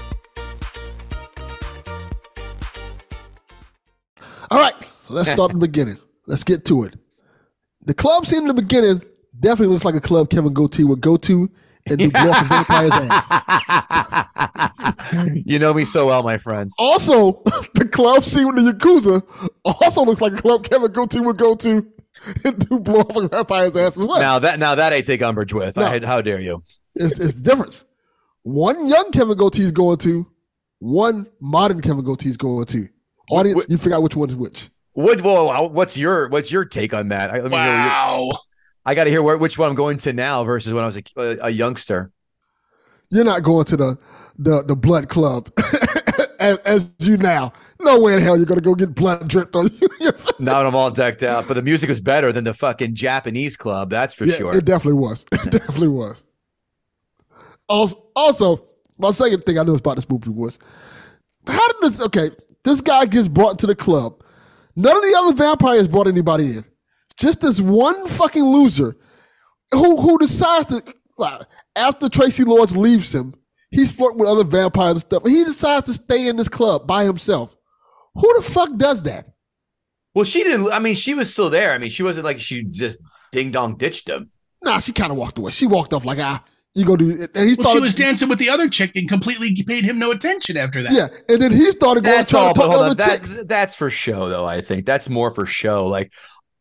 All right, let's start at the beginning. Let's get to it. The club scene in the beginning definitely looks like a club Kevin Gootee would go to and do blow up a vampire's ass. You know me so well, my friends. Also, the club scene with the Yakuza also looks like a club Kevin Gootee would go to and do blow up a vampire's ass as well. Now that I take umbrage with. No, how dare you? It's the difference. One young Kevin Gootee is going to, one modern Kevin Gootee is going to. Audience, you forgot which one is which. What's your take on that? I got to hear which one I'm going to now versus when I was a youngster. You're not going to the blood club as you now. No way in hell you're going to go get blood dripped on you. Now that I'm all decked out, but the music was better than the fucking Japanese club. That's for sure. It definitely was. It definitely was. Also, my second thing I noticed about this movie was this guy gets brought to the club. None of the other vampires brought anybody in. Just this one fucking loser who decides to, after Traci Lords leaves him, he's flirting with other vampires and stuff, and he decides to stay in this club by himself. Who the fuck does that? Well, she didn't. I mean, she was still there. I mean, she wasn't like she just ding-dong ditched him. Nah, she kind of walked away. She walked off like, you go do it. And she was dancing with the other chick and completely paid him no attention after that. Yeah, and then he started going to talk to other chicks. That's for show, though, I think. That's more for show. Like,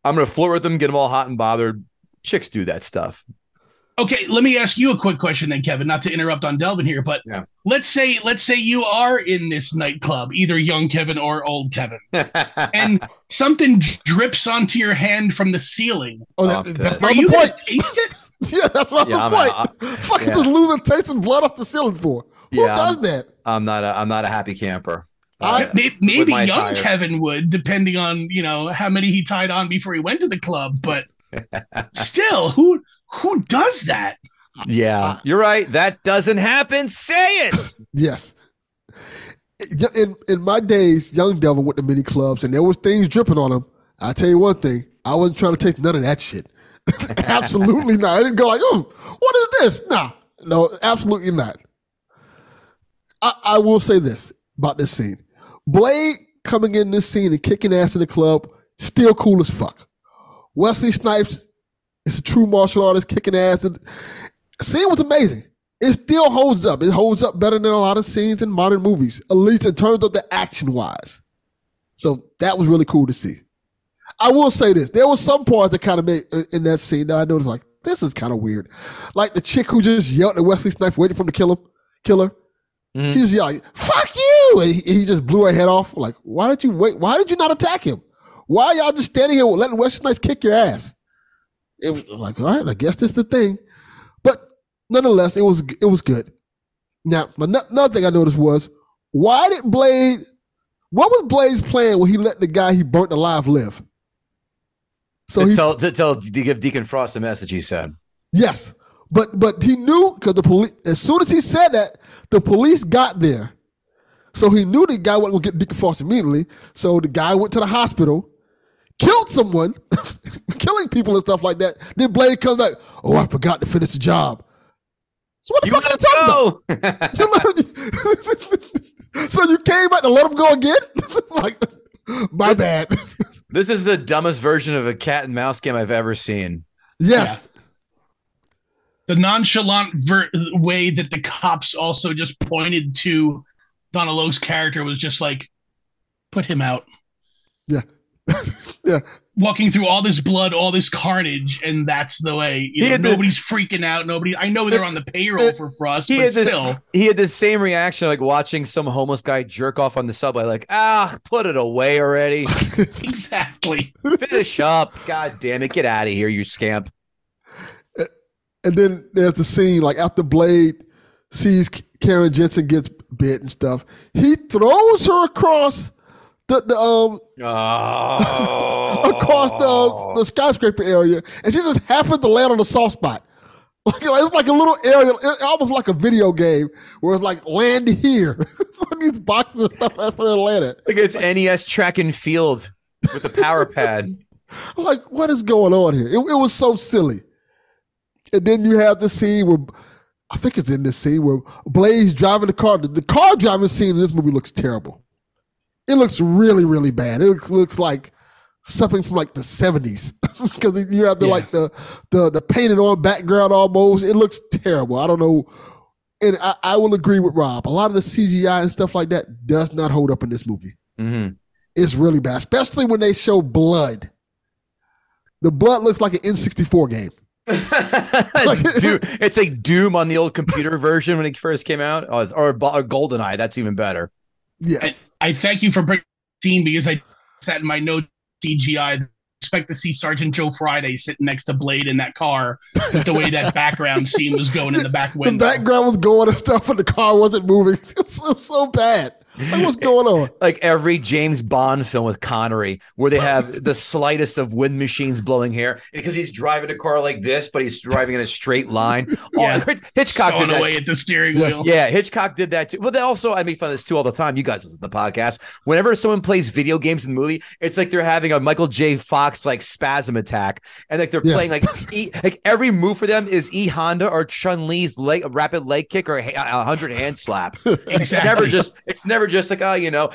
I'm going to flirt with them, get them all hot and bothered. Chicks do that stuff. Okay, let me ask you a quick question then, Kevin, not to interrupt on Delvin here, but let's say you are in this nightclub, either young Kevin or old Kevin, and something drips onto your hand from the ceiling. Oh, that's are you going to taste it? Yeah, that's my point. Fucking just losing taste and blood off the ceiling for. Who does that? I'm not a happy camper. Maybe young Kevin would, depending on how many he tied on before he went to the club. But still, who does that? Yeah, you're right. That doesn't happen. Say it. Yes. In my days, young Devil went to many clubs, and there was things dripping on him. I tell you one thing, I wasn't trying to taste none of that shit. Absolutely not. I didn't go like, what is this? Nah, no, absolutely not. I will say this about this scene. Blade coming in this scene and kicking ass in the club, still cool as fuck. Wesley Snipes is a true martial artist, kicking ass. The scene was amazing. It still holds up. It holds up better than a lot of scenes in modern movies, at least in terms of the action-wise. So that was really cool to see. I will say this. There was some parts that kind of made in that scene that I noticed, like, this is kind of weird. Like the chick who just yelled at Wesley Snipes waiting for him to kill her. Mm-hmm. She just yelled, fuck you! And he just blew her head off. Like, why did you wait? Why did you not attack him? Why are y'all just standing here letting Wesley Snipes kick your ass? It was like, all right, I guess this is the thing. But nonetheless, it was good. Now, another thing I noticed was, what was Blade's plan when he let the guy he burnt alive live? So to give Deacon Frost a message, he said. Yes, but he knew because as soon as he said that, the police got there. So he knew the guy wasn't going to get Deacon Frost immediately. So the guy went to the hospital, killed someone, killing people and stuff like that. Then Blade comes back, oh, I forgot to finish the job. So what the fuck are you talking about? So you came back to let him go again? Like, my bad. This is the dumbest version of a cat and mouse game I've ever seen. Yes. Yeah. The nonchalant way that the cops also just pointed to Donal Logue's character was just like, put him out. Yeah. Yeah. Walking through all this blood, all this carnage, and that's the way. You know, nobody's freaking out. Nobody. I know they're on the payroll for Frost, but still. He had the same reaction like watching some homeless guy jerk off on the subway. Like, put it away already. Exactly. Finish up. God damn it. Get out of here, you scamp. And then there's the scene like after Blade sees Karen Jensen gets bit and stuff, he throws her across across the skyscraper area, and she just happened to land on a soft spot. Like, it's like a little area, almost like a video game where it's like land here. These boxes and stuff after they land it. Like it's like, NES track and field with the power pad. Like, what is going on here? It was so silly. And then you have the scene where I think it's in this scene where Blade's driving the car. The car driving scene in this movie looks terrible. It looks really, really bad. It looks like something from like the 70s because you have like the painted on background almost. It looks terrible. I don't know. And I will agree with Rob. A lot of the CGI and stuff like that does not hold up in this movie. Mm-hmm. It's really bad, especially when they show blood. The blood looks like an N64 game. It's like Doom on the old computer version when it first came out, or GoldenEye. That's even better. Yes. I thank you for bringing the scene because I sat in my notes CGI. I expect to see Sergeant Joe Friday sitting next to Blade in that car with the way that background scene was going in the back window. The background was going and stuff, and the car wasn't moving. It was so bad. Like, what's going on? Like every James Bond film with Connery, where they have the slightest of wind machines blowing hair, because he's driving a car like this, but he's driving in a straight line. Yeah. Oh, Hitchcock sawing did away at the steering wheel. Yeah, Hitchcock did that too. Well, they also I make fun of this too all the time. You guys listen to the podcast. Whenever someone plays video games in the movie, it's like they're having a Michael J. Fox like spasm attack, and like they're playing like every move for them is E Honda or Chun Li's rapid leg kick or a 100 hand slap. Exactly. It's never just like,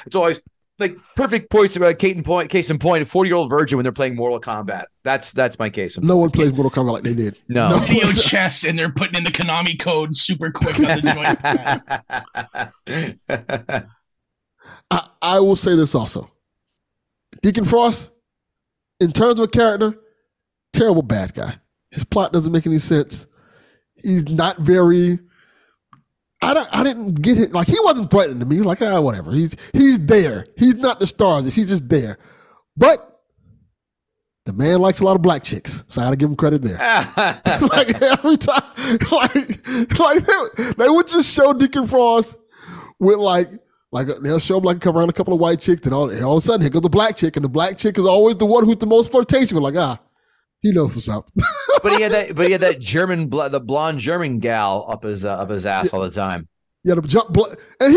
it's always like perfect points about case in point, a 40-year-old virgin when they're playing Mortal Kombat. That's my case. No one plays Mortal Kombat like they did. No. Video chess, and they're putting in the Konami code super quick on the joint. I will say this also. Deacon Frost, in terms of a character, terrible bad guy. His plot doesn't make any sense. He's not very... I didn't get it. Like, he wasn't threatening to me. Like, whatever. He's there. He's not the stars. He's just there. But the man likes a lot of black chicks, so I got to give him credit there. Like, every time, they would just show Deacon Frost with like they'll show him like come around a couple of white chicks, then all of a sudden here goes the black chick, and the black chick is always the one who's the most flirtation. We're like, you know what's up. But he had that. But he had that German, the blonde German gal up his ass all the time. Yeah, and he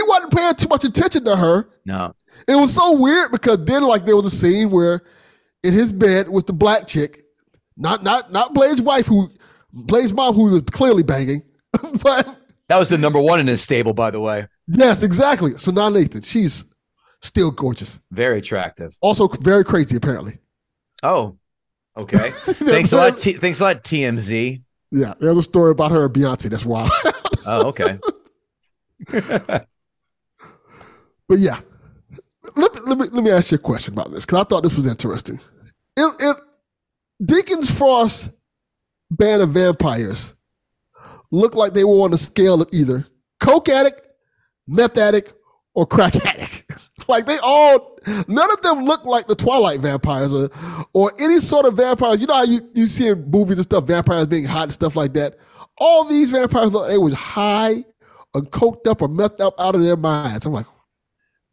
wasn't paying too much attention to her. No, it was so weird because then like there was a scene where in his bed with the black chick, not Blade's wife, Blade's mom, who he was clearly banging, but that was the number one in his stable, by the way. Yes, exactly. Sanaa Lathan, she's still gorgeous, very attractive, also very crazy apparently. Oh. Okay. Thanks a lot, TMZ. Yeah, there's a story about her and Beyonce. That's wild. Oh, okay. But yeah, let me ask you a question about this because I thought this was interesting. If Deacon Frost's band of vampires looked like they were on a scale of either coke addict, meth addict, or crack addict. Like none of them look like the Twilight vampires or any sort of vampires. You know how you see in movies and stuff, vampires being hot and stuff like that. All these vampires, they was high or coked up or messed up out of their minds. I'm like,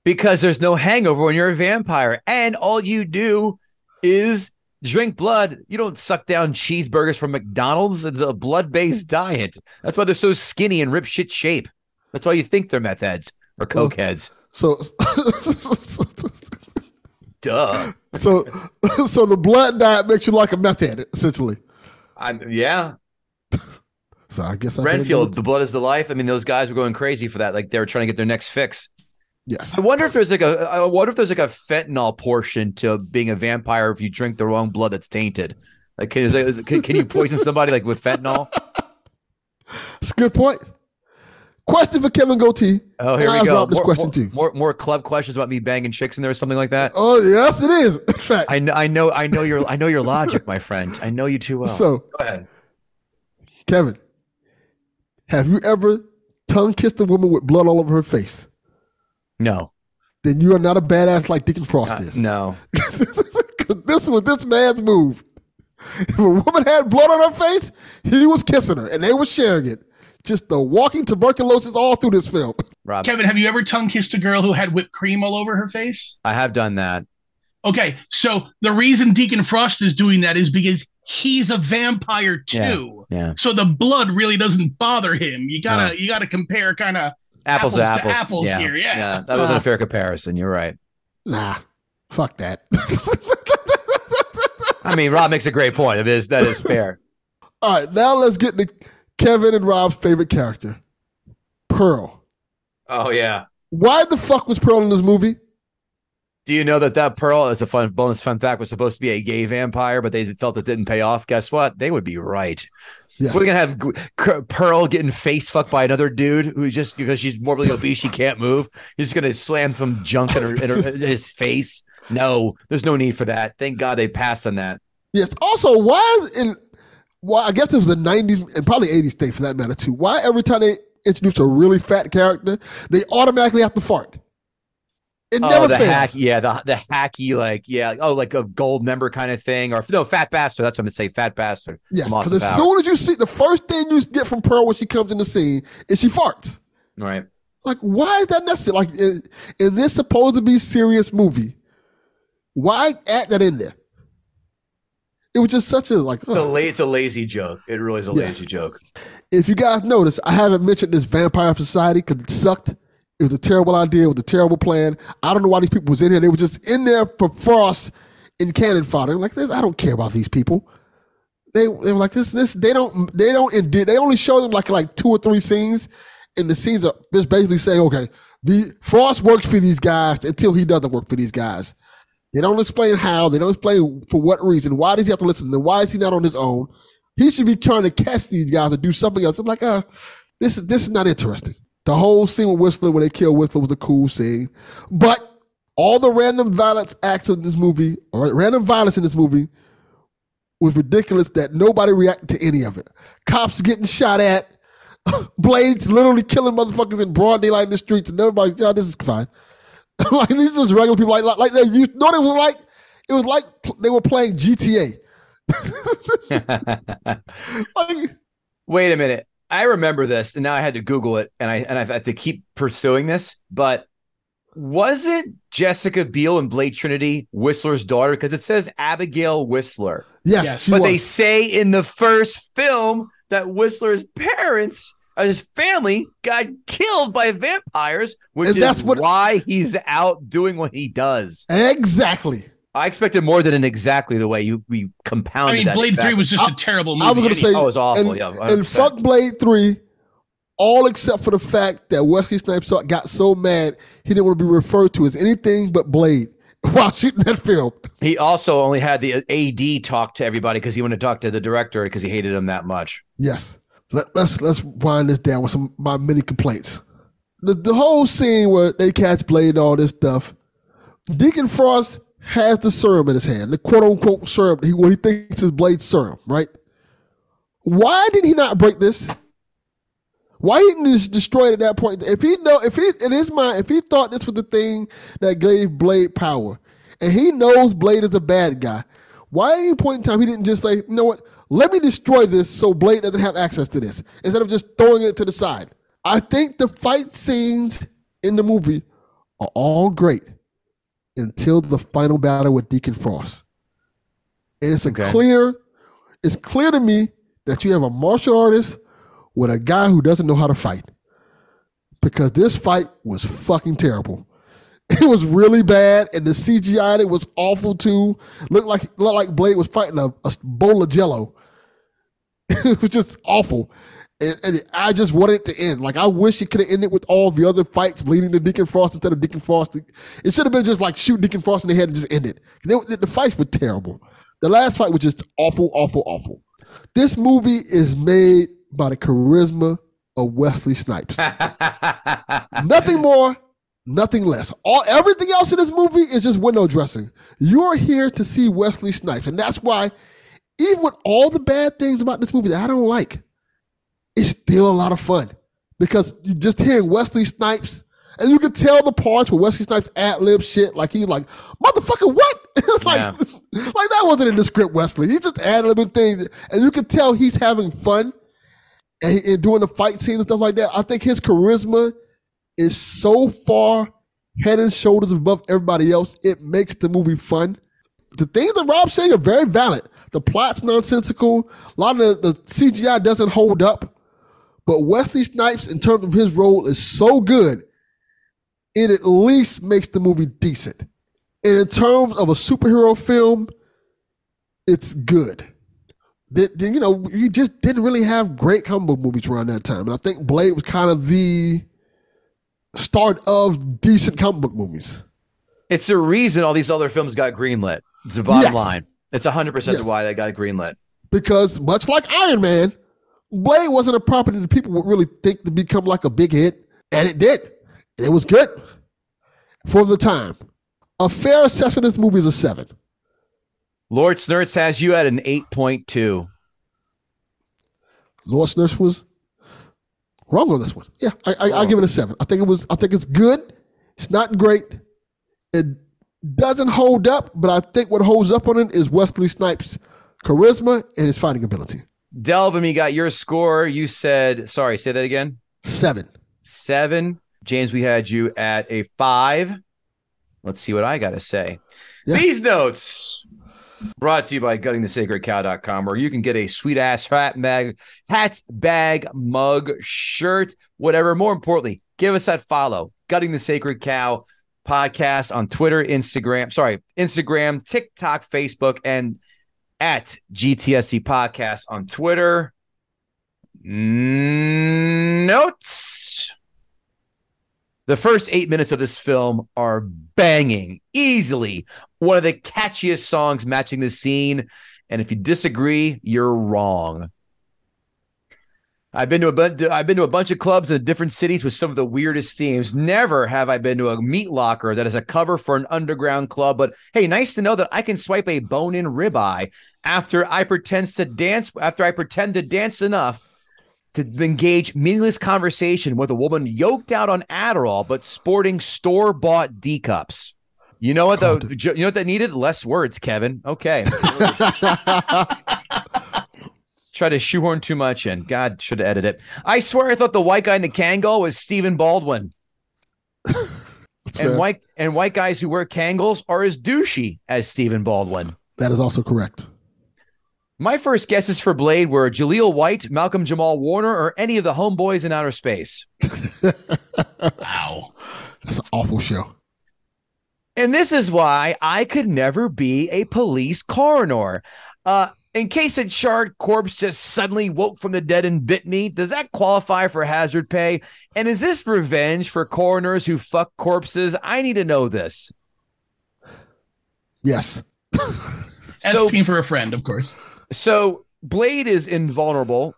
because there's no hangover when you're a vampire, and all you do is drink blood. You don't suck down cheeseburgers from McDonald's. It's a blood-based diet. That's why they're so skinny and rip shit shape. That's why you think they're meth heads or coke heads. So, duh. So the blood diet makes you like a meth head, essentially. Yeah. So I guess Renfield, the blood is the life. I mean, those guys were going crazy for that. Like they were trying to get their next fix. Yes. I wonder if there's like a fentanyl portion to being a vampire if you drink the wrong blood that's tainted. Like, can you poison somebody like with fentanyl? That's a good point. Question for Kevin Goatee. Oh, here we go. More club questions about me banging chicks in there or something like that. Oh, yes, it is. In fact, I know your logic, my friend. I know you too well. So, go ahead. Kevin, have you ever tongue kissed a woman with blood all over her face? No. Then you are not a badass like Deacon Frost is. No. This was this man's move. If a woman had blood on her face, he was kissing her, and they were sharing it. Just the walking tuberculosis all through this film. Rob. Kevin, have you ever tongue kissed a girl who had whipped cream all over her face? I have done that. Okay, so the reason Deacon Frost is doing that is because he's a vampire too. Yeah. So the blood really doesn't bother him. You gotta compare kind of apples to apples here. Yeah. That wasn't a fair comparison. You're right. Nah, fuck that. I mean, Rob makes a great point. That is fair. All right, now let's get to Kevin and Rob's favorite character, Pearl. Oh, yeah. Why the fuck was Pearl in this movie? Do you know that Pearl, is a fun fact, was supposed to be a gay vampire, but they felt it didn't pay off? Guess what? They would be right. Yes. We're going to have Pearl getting face fucked by another dude who just, because she's morbidly obese, she can't move. He's going to slam some junk in his face. No, there's no need for that. Thank God they passed on that. Yes. Also, well, I guess it was the 90s and probably 80s thing for that matter, too. Why every time they introduce a really fat character, they automatically have to fart? It never fails. The hacky, like a gold member kind of thing. Or no, fat bastard. That's what I'm going to say, fat bastard. Yes, because as soon as you see, the first thing you get from Pearl when she comes in the scene is she farts. Right. Like, why is that necessary? Like, in this supposed to be serious movie, why add that in there? It was just such a it's a lazy joke. It really is a lazy joke. If you guys notice, I haven't mentioned this Vampire Society because it sucked. It was a terrible idea. It was a terrible plan. I don't know why these people was in here. They were just in there for Frost and cannon fodder. Like this, I don't care about these people. They were like this. They only show them like 2 or 3 scenes, and the scenes are just basically saying, okay, Frost works for these guys until he doesn't work for these guys. They don't explain how. They don't explain for what reason. Why does he have to listen to them? Why is he not on his own? He should be trying to catch these guys to do something else. I'm like, this is not interesting. The whole scene with Whistler, when they killed Whistler, was a cool scene. But all the random violence in this movie was ridiculous that nobody reacted to any of it. Cops getting shot at. Blades literally killing motherfuckers in broad daylight in the streets. And everybody's like, this is fine. Like these are just regular people, like they used. No, it was like they were playing GTA. Wait a minute, I remember this, and now I had to Google it, and I had to keep pursuing this. But was it Jessica Biel in Blade Trinity, Whistler's daughter? Because it says Abigail Whistler. Yes, but they say in the first film that Whistler's parents. His family got killed by vampires, which is why he's out doing what he does. Exactly. I expected more than exactly the way we compounded. I mean, Blade 3 was just a terrible movie. I was going to say, it was awful. And fuck Blade 3, all except for the fact that Wesley Snipes got so mad he didn't want to be referred to as anything but Blade while shooting that film. He also only had the AD talk to everybody because he wanted to talk to the director because he hated him that much. Yes. Let's wind this down with some of my many complaints. The whole scene where they catch Blade and all this stuff, Deacon Frost has the serum in his hand, the quote-unquote serum, what he thinks is Blade's serum, right? Why did he not break this? Why didn't he just destroy it at that point? If he thought this was the thing that gave Blade power, and he knows Blade is a bad guy, why at any point in time he didn't just say, you know what? Let me destroy this so Blade doesn't have access to this, instead of just throwing it to the side. I think the fight scenes in the movie are all great until the final battle with Deacon Frost. And it's clear to me that you have a martial artist with a guy who doesn't know how to fight, because this fight was fucking terrible. It was really bad, and the CGI, it was awful too. Looked like Blade was fighting a bowl of Jello. It was just awful, and I just wanted it to end. Like, I wish it could have ended with all the other fights leading to Deacon Frost instead of Deacon Frost. It should have been just like shoot Deacon Frost in the head and just end it. The fights were terrible. The last fight was just awful, awful, awful. This movie is made by the charisma of Wesley Snipes. Nothing more, nothing less. Everything else in this movie is just window dressing. You're here to see Wesley Snipes, and that's why, even with all the bad things about this movie that I don't like, it's still a lot of fun, because you just hear Wesley Snipes, and you can tell the parts where Wesley Snipes ad-lib shit, like he's like, motherfucker, what? It's like, yeah. Like, that wasn't in the script, Wesley. He's just ad-libbing things, and you can tell he's having fun and doing the fight scenes and stuff like that. I think his charisma is so far head and shoulders above everybody else, it makes the movie fun. The things that Rob's saying are very valid. The plot's nonsensical. A lot of the CGI doesn't hold up. But Wesley Snipes, in terms of his role, is so good, it at least makes the movie decent. And in terms of a superhero film, it's good. You just didn't really have great comic book movies around that time. And I think Blade was kind of the start of decent comic book movies. It's the reason all these other films got greenlit. It's the bottom line. It's 100% why they got greenlit. Because much like Iron Man, Blade wasn't a property that people would really think to become like a big hit. And it did. And it was good for the time. A fair assessment of this movie is a 7. Lord Snurts has you at an 8.2. Lord Snurts was wrong on this one. Yeah, I'll give it a 7. I think it's good. It's not great. It doesn't hold up, but I think what holds up on it is Wesley Snipes' charisma and his fighting ability. Delvin, you got your score. You said, sorry, say that again. 7. James, we had you at a 5. Let's see what I got to say. Yeah. These notes brought to you by guttingthesacredcow.com, where you can get a sweet-ass hat, bag, mug, shirt, whatever. More importantly, give us that follow. Gutting the Sacred Cow podcast on Twitter, Instagram, TikTok, Facebook, and at GTSC Podcast on Twitter. Notes. The first 8 minutes of this film are banging, easily one of the catchiest songs matching the scene. And if you disagree, you're wrong. I've been to a bunch of clubs in different cities with some of the weirdest themes. Never have I been to a meat locker that is a cover for an underground club. But hey, nice to know that I can swipe a bone-in ribeye after I pretend to dance enough to engage meaningless conversation with a woman yoked out on Adderall but sporting store-bought D-cups. You know what though? You know what that needed? Less words, Kevin. Okay. Try to shoehorn too much in. God, should have edited it. I swear I thought the white guy in the Kangol was Stephen Baldwin. and white guys who wear Kangols are as douchey as Stephen Baldwin. That is also correct. My first guesses for Blade were Jaleel White, Malcolm Jamal Warner, or any of the homeboys in outer space. Wow. That's an awful show. And this is why I could never be a police coroner. In case a charred corpse just suddenly woke from the dead and bit me, does that qualify for hazard pay? And is this revenge for coroners who fuck corpses? I need to know this. Yes. Asking for a friend, of course. So Blade is invulnerable,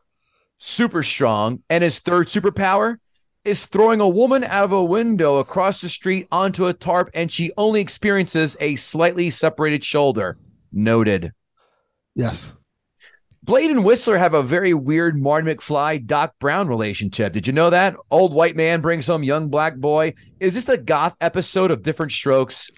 super strong, and his third superpower is throwing a woman out of a window across the street onto a tarp, and she only experiences a slightly separated shoulder. Noted. Yes. Blade and Whistler have a very weird Marty McFly, Doc Brown relationship. Did you know that? Old white man brings home young black boy. Is this the goth episode of Different Strokes?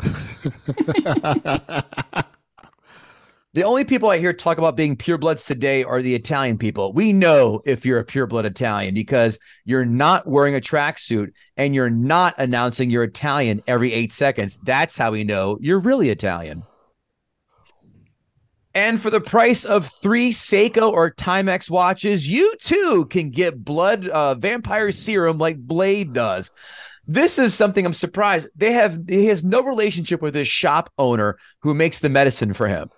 The only people I hear talk about being purebloods today are the Italian people. We know if you're a pureblood Italian because you're not wearing a tracksuit and you're not announcing you're Italian every 8 seconds. That's how we know you're really Italian. And for the price of 3 Seiko or Timex watches, you too can get blood vampire serum like Blade does. This is something I'm surprised they have. He has no relationship with his shop owner who makes the medicine for him.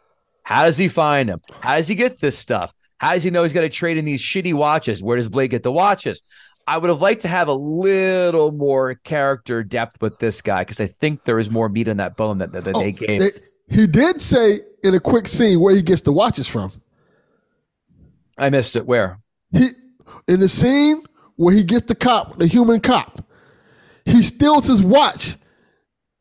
How does he find him? How does he get this stuff? How does he know he's got to trade in these shitty watches? Where does Blade get the watches? I would have liked to have a little more character depth with this guy because I think there is more meat on that bone that they gave. He did say in a quick scene where he gets the watches from. I missed it. Where? In the scene where he gets the cop, the human cop, he steals his watch.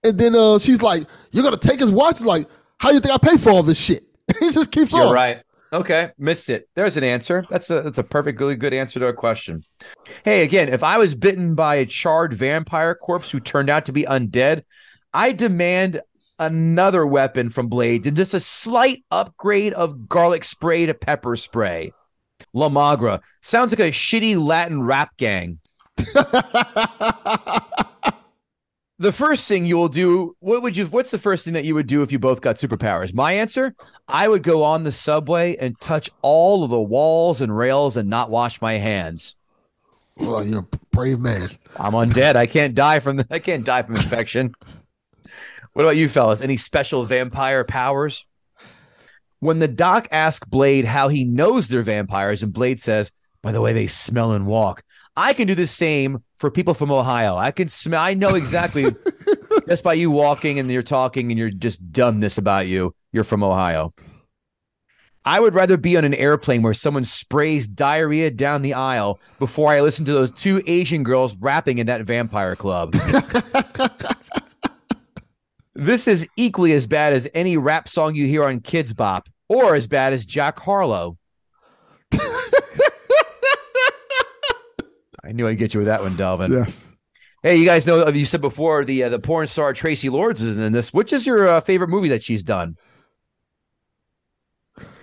And then she's like, you're going to take his watch? Like, how do you think I pay for all this shit? He just keeps on. You're right. Okay, missed it. There's an answer. That's a perfectly good answer to a question. Hey, again, if I was bitten by a charred vampire corpse who turned out to be undead, I demand another weapon from Blade and just a slight upgrade of garlic spray to pepper spray. La Magra. Sounds like a shitty Latin rap gang. The first thing you will do, what's the first thing that you would do if you both got superpowers? My answer, I would go on the subway and touch all of the walls and rails and not wash my hands. Well, you're a brave man. I'm undead. I can't die from infection. What about you fellas? Any special vampire powers? When the doc asks Blade how he knows they're vampires and Blade says, by the way, they smell and walk. I can do the same for people from Ohio. I can smell. I know exactly just by you walking and you're talking and you're just dumbness about you. You're from Ohio. I would rather be on an airplane where someone sprays diarrhea down the aisle before I listen to those two Asian girls rapping in that vampire club. This is equally as bad as any rap song you hear on Kids Bop or as bad as Jack Harlow. I knew I'd get you with that one, Delvin. Yes. Hey, you guys know, you said before, the porn star Traci Lords is in this. Which is your favorite movie that she's done?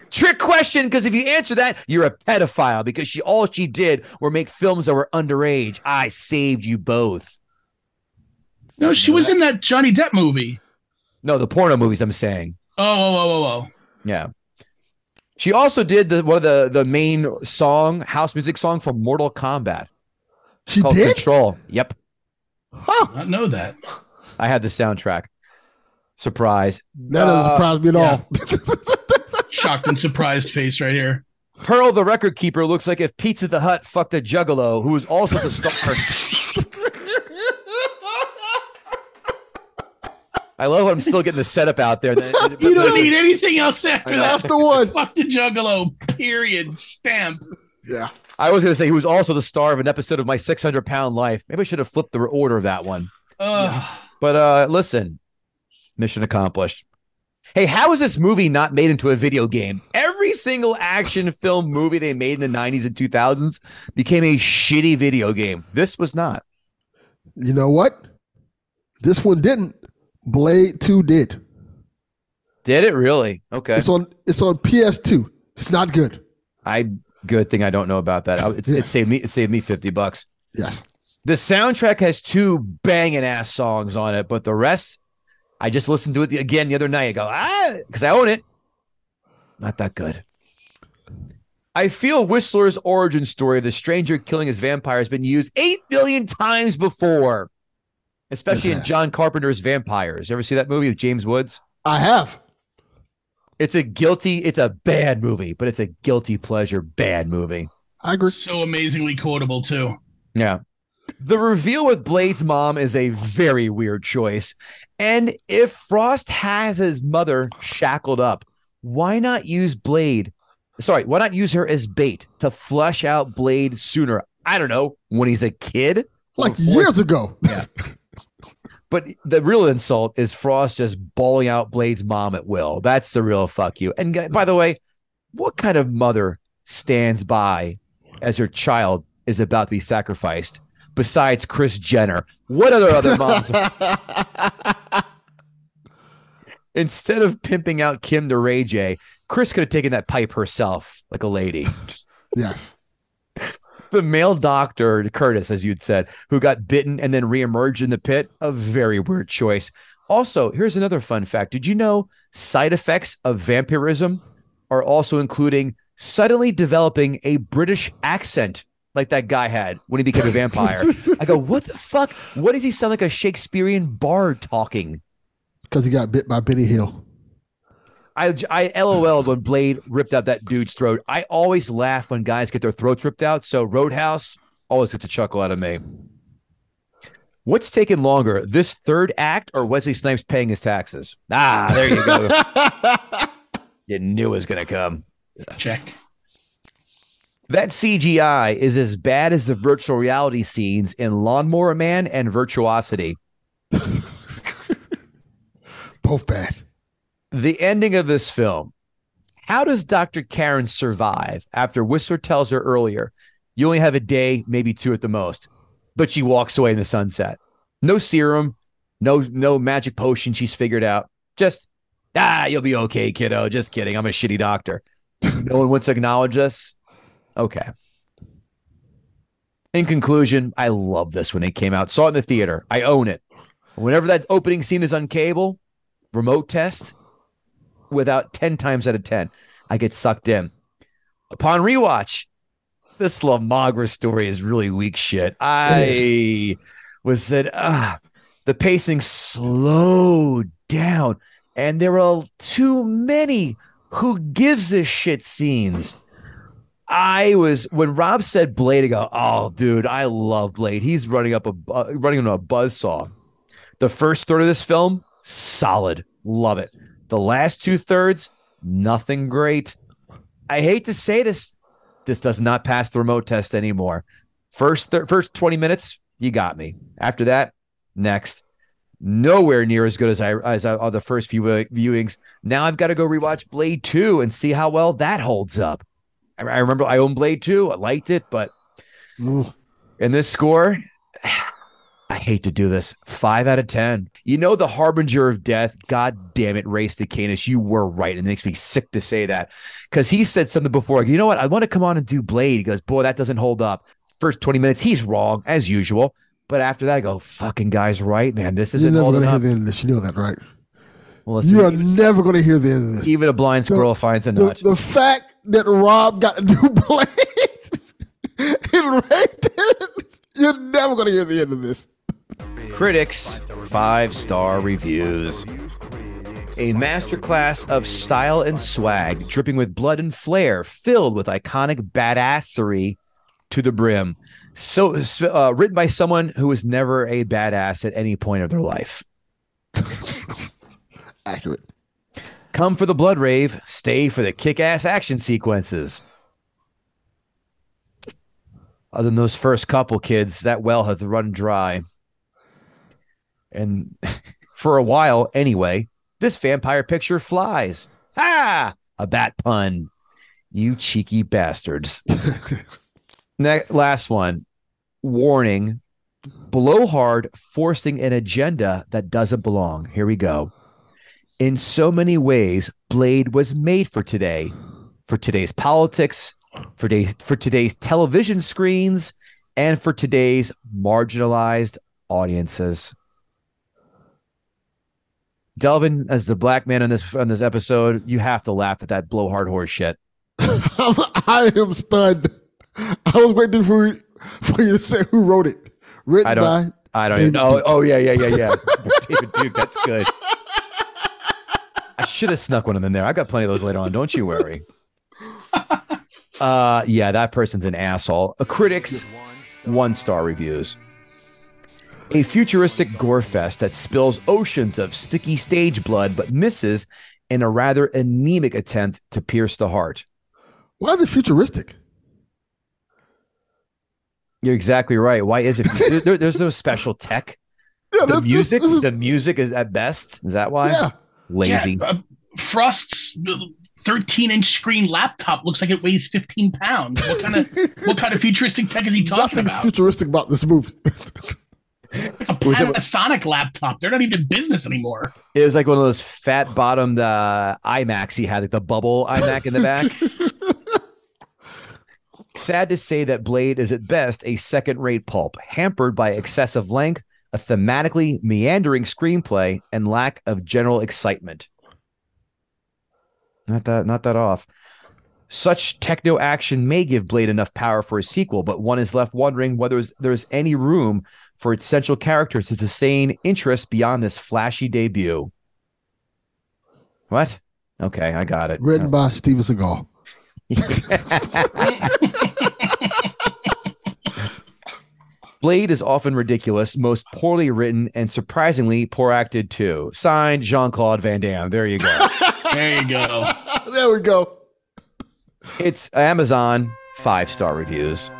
Trick question, because if you answer that, you're a pedophile, because all she did were make films that were underage. I saved you both. No, she was in that Johnny Depp movie. No, the porno movies, I'm saying. Oh. Yeah. She also did one of the main song, house music song for Mortal Kombat. She did? Control. Yep. Huh. I did not know that. I had the soundtrack. Surprise. That doesn't surprise me at all. Shocked and surprised face right here. Pearl the Record Keeper looks like if Pizza the Hut fucked a juggalo who was also the star. I love what I'm still getting the setup out there. You don't need anything else after that. After one. Fuck the juggalo, period, stamp. Yeah. I was going to say he was also the star of an episode of My 600-Pound Life. Maybe I should have flipped the order of that one. But listen, mission accomplished. Hey, how is this movie not made into a video game? Every single action film movie they made in the 90s and 2000s became a shitty video game. This was not. You know what? This one didn't. Blade 2 did. Did it really? Okay. It's on PS2. It's not good. Good thing I don't know about that. It saved me $50. Yes. The soundtrack has two banging ass songs on it, but the rest, I just listened to it again the other night. I go, because I own it. Not that good. I feel Whistler's origin story of the stranger killing his vampire has been used 8 billion times before. Especially in John Carpenter's Vampires. You ever see that movie with James Woods? I have. It's a bad movie, but it's a guilty pleasure bad movie. I agree. So amazingly quotable, too. Yeah. The reveal with Blade's mom is a very weird choice. And if Frost has his mother shackled up, why not use Blade? Sorry, why not use her as bait to flush out Blade sooner? I don't know, when he's a kid? Like years ago. Yeah. But the real insult is Frost just bawling out Blade's mom at will. That's the real fuck you. And by the way, what kind of mother stands by as her child is about to be sacrificed besides Kris Jenner? What other moms? Instead of pimping out Kim to Ray J, Kris could have taken that pipe herself like a lady. Yes. The male doctor, Curtis, as you'd said, who got bitten and then reemerged in the pit. A very weird choice. Also, here's another fun fact. Did you know side effects of vampirism are also including suddenly developing a British accent? like that guy had when he became a vampire. I go, what the fuck? What does he sound like a Shakespearean bard talking? Because he got bit by Benny Hill. I LOL'd when Blade ripped out that dude's throat. I always laugh when guys get their throats ripped out. So Roadhouse always gets a chuckle out of me. What's taking longer, this third act or Wesley Snipes paying his taxes? Ah, there you go. You knew it was going to come. Check. That CGI is as bad as the virtual reality scenes in Lawnmower Man and Virtuosity. Both bad. The ending of this film. How does Dr. Karen survive after Whistler tells her earlier, you only have a day, maybe two at the most, but she walks away in the sunset. No serum, no magic potion she's figured out. Just, you'll be okay, kiddo. Just kidding. I'm a shitty doctor. No one wants to acknowledge us. Okay. In conclusion, I love this when it came out. Saw it in the theater. I own it. Whenever that opening scene is on cable, remote test, without 10 times out of 10, I get sucked in. Upon rewatch, this La Magra story is really weak shit. I was said, the pacing slowed down, and there were too many who gives a shit scenes. When Rob said Blade, I go, oh, dude, I love Blade. He's running into a buzzsaw. The first third of this film, solid. Love it. The last two thirds, nothing great. I hate to say this. This does not pass the remote test anymore. First 20 minutes, you got me. After that, next. Nowhere near as good as the first few viewings. Now I've got to go rewatch Blade 2 and see how well that holds up. I remember I owned Blade 2. I liked it, but in this score, I hate to do this. 5 out of 10. You know, the harbinger of death. God damn it, Race to Canis. You were right. And it makes me sick to say that, because he said something before. Like, you know what? I want to come on and do Blade. He goes, boy, that doesn't hold up. First 20 minutes, he's wrong as usual. But after that, I go, fucking guy's right, man. This isn't holding up. You're never going to hear the end of this. You know that, right? Well, listen, you are never going to hear the end of this. Even a blind squirrel finds a nut. The fact that Rob got a new Blade and Ray didn't. You're never going to hear the end of this. Critics, 5-star reviews. A masterclass of style and swag, dripping with blood and flair, filled with iconic badassery to the brim. So written by someone who was never a badass at any point of their life. Accurate. Come for the blood rave, stay for the kick-ass action sequences. Other than those first couple, kids, that well hath run dry. And for a while, anyway, this vampire picture flies. Ah, a bat pun. You cheeky bastards. Last one. Warning. Blowhard forcing an agenda that doesn't belong. Here we go. In so many ways, Blade was made for today, for today's politics, for today's television screens, and for today's marginalized audiences. Delvin, as the black man on this episode, you have to laugh at that blowhard horse shit. I am stunned. I was waiting for you to say who wrote it. Written by David Duke. Oh yeah. David Duke, that's good. I should have snuck one of them there. I got plenty of those later on. Don't you worry. Yeah, that person's an asshole. Critics, 1-star reviews. A futuristic gore fest that spills oceans of sticky stage blood, but misses in a rather anemic attempt to pierce the heart. Why is it futuristic? You're exactly right. Why is it? There's no special tech. Yeah, the music is at best. Is that why? Yeah. Lazy. Yeah, Frost's 13-inch screen laptop looks like it weighs 15 pounds. What kind of futuristic tech is he talking about? Nothing's futuristic about this movie. A Panasonic laptop. They're not even in business anymore. It was like one of those fat-bottomed iMacs he had, like the bubble iMac in the back. Sad to say that Blade is at best a second-rate pulp, hampered by excessive length, a thematically meandering screenplay, and lack of general excitement. Not that off. Such techno action may give Blade enough power for a sequel, but one is left wondering whether there's any room for its central character to sustain interest beyond this flashy debut. What? Okay, I got it. Written by Steven Seagal. Blade is often ridiculous, most poorly written, and surprisingly poor acted too. Signed, Jean-Claude Van Damme. There you go. There you go. There we go. It's Amazon 5-star reviews.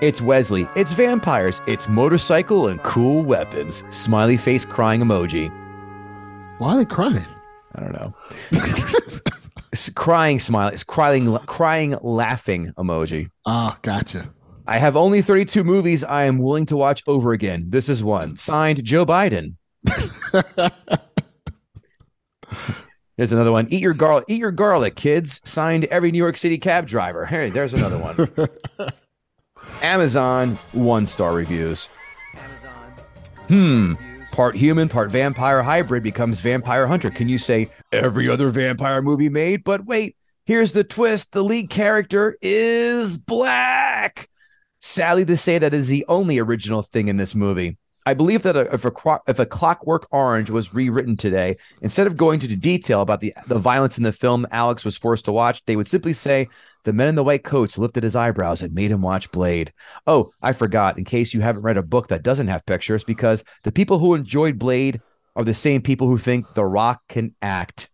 It's Wesley. It's vampires. It's motorcycle and cool weapons. Smiley face crying emoji. Why are they crying? I don't know. It's crying smile. It's crying laughing emoji. Ah, oh, gotcha. I have only 32 movies I am willing to watch over again. This is one. Signed, Joe Biden. There's another one. Eat your garlic, kids. Signed, every New York City cab driver. Hey, there's another one. Amazon 1-star reviews. Part human, part vampire hybrid becomes vampire hunter. Can you say every other vampire movie made? But wait, here's the twist. The lead character is black. Sadly to say, that is the only original thing in this movie. I believe that if a Clockwork Orange was rewritten today, instead of going into detail about the violence in the film Alex was forced to watch, they would simply say the men in the white coats lifted his eyebrows and made him watch Blade. Oh, I forgot, in case you haven't read a book that doesn't have pictures, because the people who enjoyed Blade are the same people who think The Rock can act.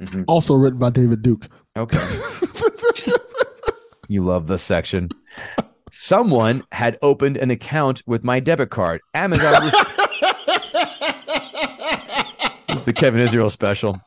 Mm-hmm. Also written by David Duke. Okay. You love this section. Someone had opened an account with my debit card. Amazon. The Kevin Israel special.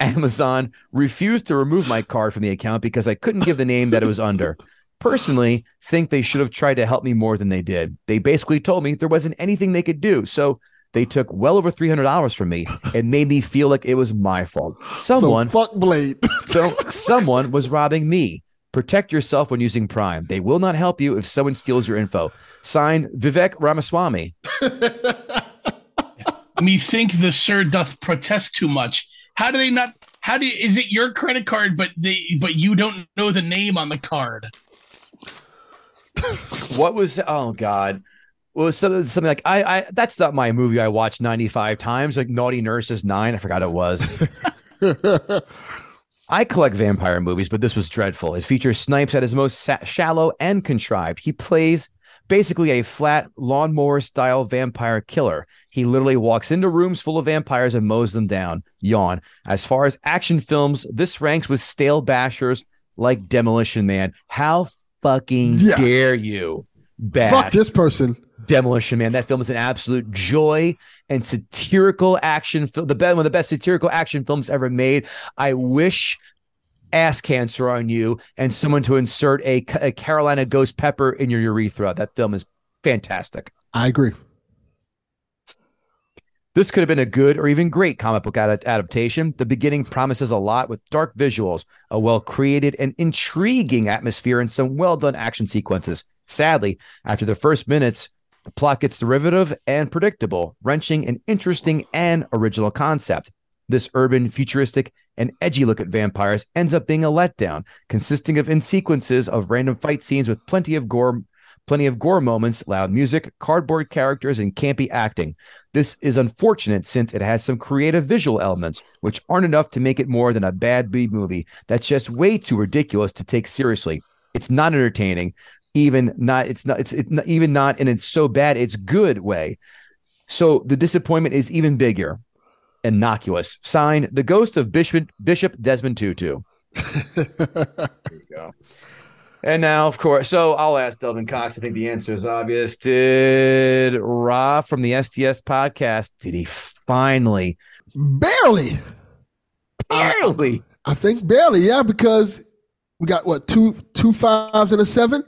Amazon refused to remove my card from the account because I couldn't give the name that it was under. Personally, think they should have tried to help me more than they did. They basically told me there wasn't anything they could do. So they took well over $300 from me and made me feel like it was my fault. So fuck Blade. So someone was robbing me. Protect yourself when using Prime. They will not help you if someone steals your info. Signed, Vivek Ramaswamy. Me think the sir doth protest too much. How do they not? Is it your credit card, but you don't know the name on the card? What was? Oh God. Well, something like I that's not my movie. I watched 95 times. Like Naughty Nurses 9. I forgot it was. I collect vampire movies, but this was dreadful. It features Snipes at his most shallow and contrived. He plays basically a flat lawnmower-style vampire killer. He literally walks into rooms full of vampires and mows them down. Yawn. As far as action films, this ranks with stale bashers like Demolition Man. How fucking dare you bash? Fuck this person. Demolition Man. That film is an absolute joy and satirical action film. One of the best satirical action films ever made. I wish ass cancer on you and someone to insert a Carolina ghost pepper in your urethra. That film is fantastic. I agree. This could have been a good or even great comic book adaptation. The beginning promises a lot with dark visuals, a well-created and intriguing atmosphere, and some well-done action sequences. Sadly, after the first minutes, the plot gets derivative and predictable, wrenching an interesting and original concept. This urban, futuristic, and edgy look at vampires ends up being a letdown, consisting of in sequences of random fight scenes with plenty of gore moments, loud music, cardboard characters, and campy acting. This is unfortunate since it has some creative visual elements, which aren't enough to make it more than a bad B movie that's just way too ridiculous to take seriously. It's not entertaining. It's not in its so bad it's good way. So the disappointment is even bigger. Innocuous. Signed, the ghost of Bishop Desmond Tutu. There you go. And now, of course, so I'll ask Delvin Cox. I think the answer is obvious. Did Rob from the STS podcast, did he finally barely? I think barely, yeah, because we got what, two fives and a seven?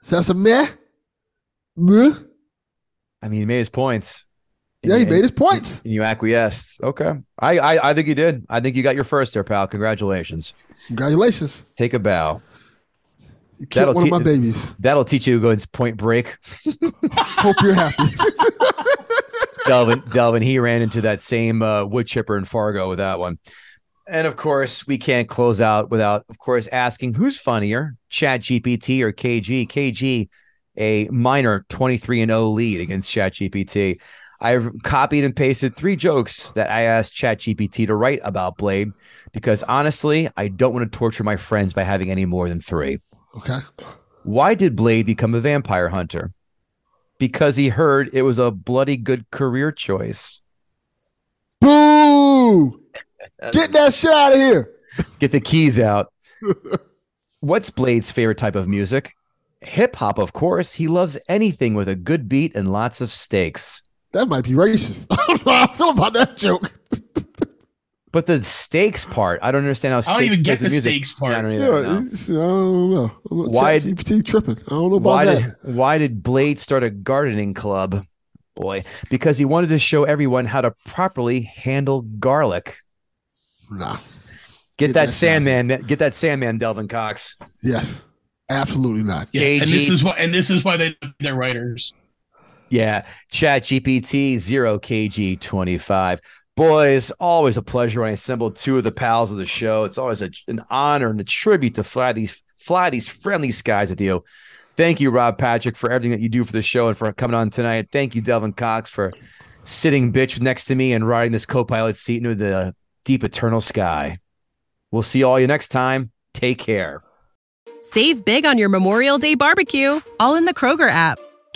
So that's a meh. I mean, he made his points. Yeah, he made his points. And you acquiesced. Okay. I think you did. I think you got your first there, pal. Congratulations. Congratulations. Take a bow. You killed one of my babies. That'll teach you to go into Point Break. Hope you're happy. Delvin, he ran into that same wood chipper in Fargo with that one. And of course, we can't close out without, of course, asking who's funnier, ChatGPT or KG? KG, a minor 23-0 lead against ChatGPT. I've copied and pasted three jokes that I asked ChatGPT to write about Blade because, honestly, I don't want to torture my friends by having any more than three. Okay. Why did Blade become a vampire hunter? Because he heard it was a bloody good career choice. Boo! Get that shit out of here. Get the keys out. What's Blade's favorite type of music? Hip hop, of course. He loves anything with a good beat and lots of stakes. That might be racist. I don't know how I feel about that joke. But the stakes part, I don't understand how. I don't even get the stakes part. I don't know. Why GPT tripping? I don't know about that. Why did Blade start a gardening club? Boy, because he wanted to show everyone how to properly handle garlic. Nah. Get that Sandman. Get that Sandman, Delvin Cox. Yes, absolutely not. Yeah. And this is why. And this is why they're writers. Yeah, ChatGPT 0KG25. Boys, always a pleasure when I assemble two of the pals of the show. It's always an honor and a tribute to fly these friendly skies with you. Thank you, Rob Patrick, for everything that you do for the show and for coming on tonight. Thank you, Delvin Cox, for sitting bitch next to me and riding this co-pilot seat into the deep eternal sky. We'll see all you next time. Take care. Save big on your Memorial Day barbecue, all in the Kroger app.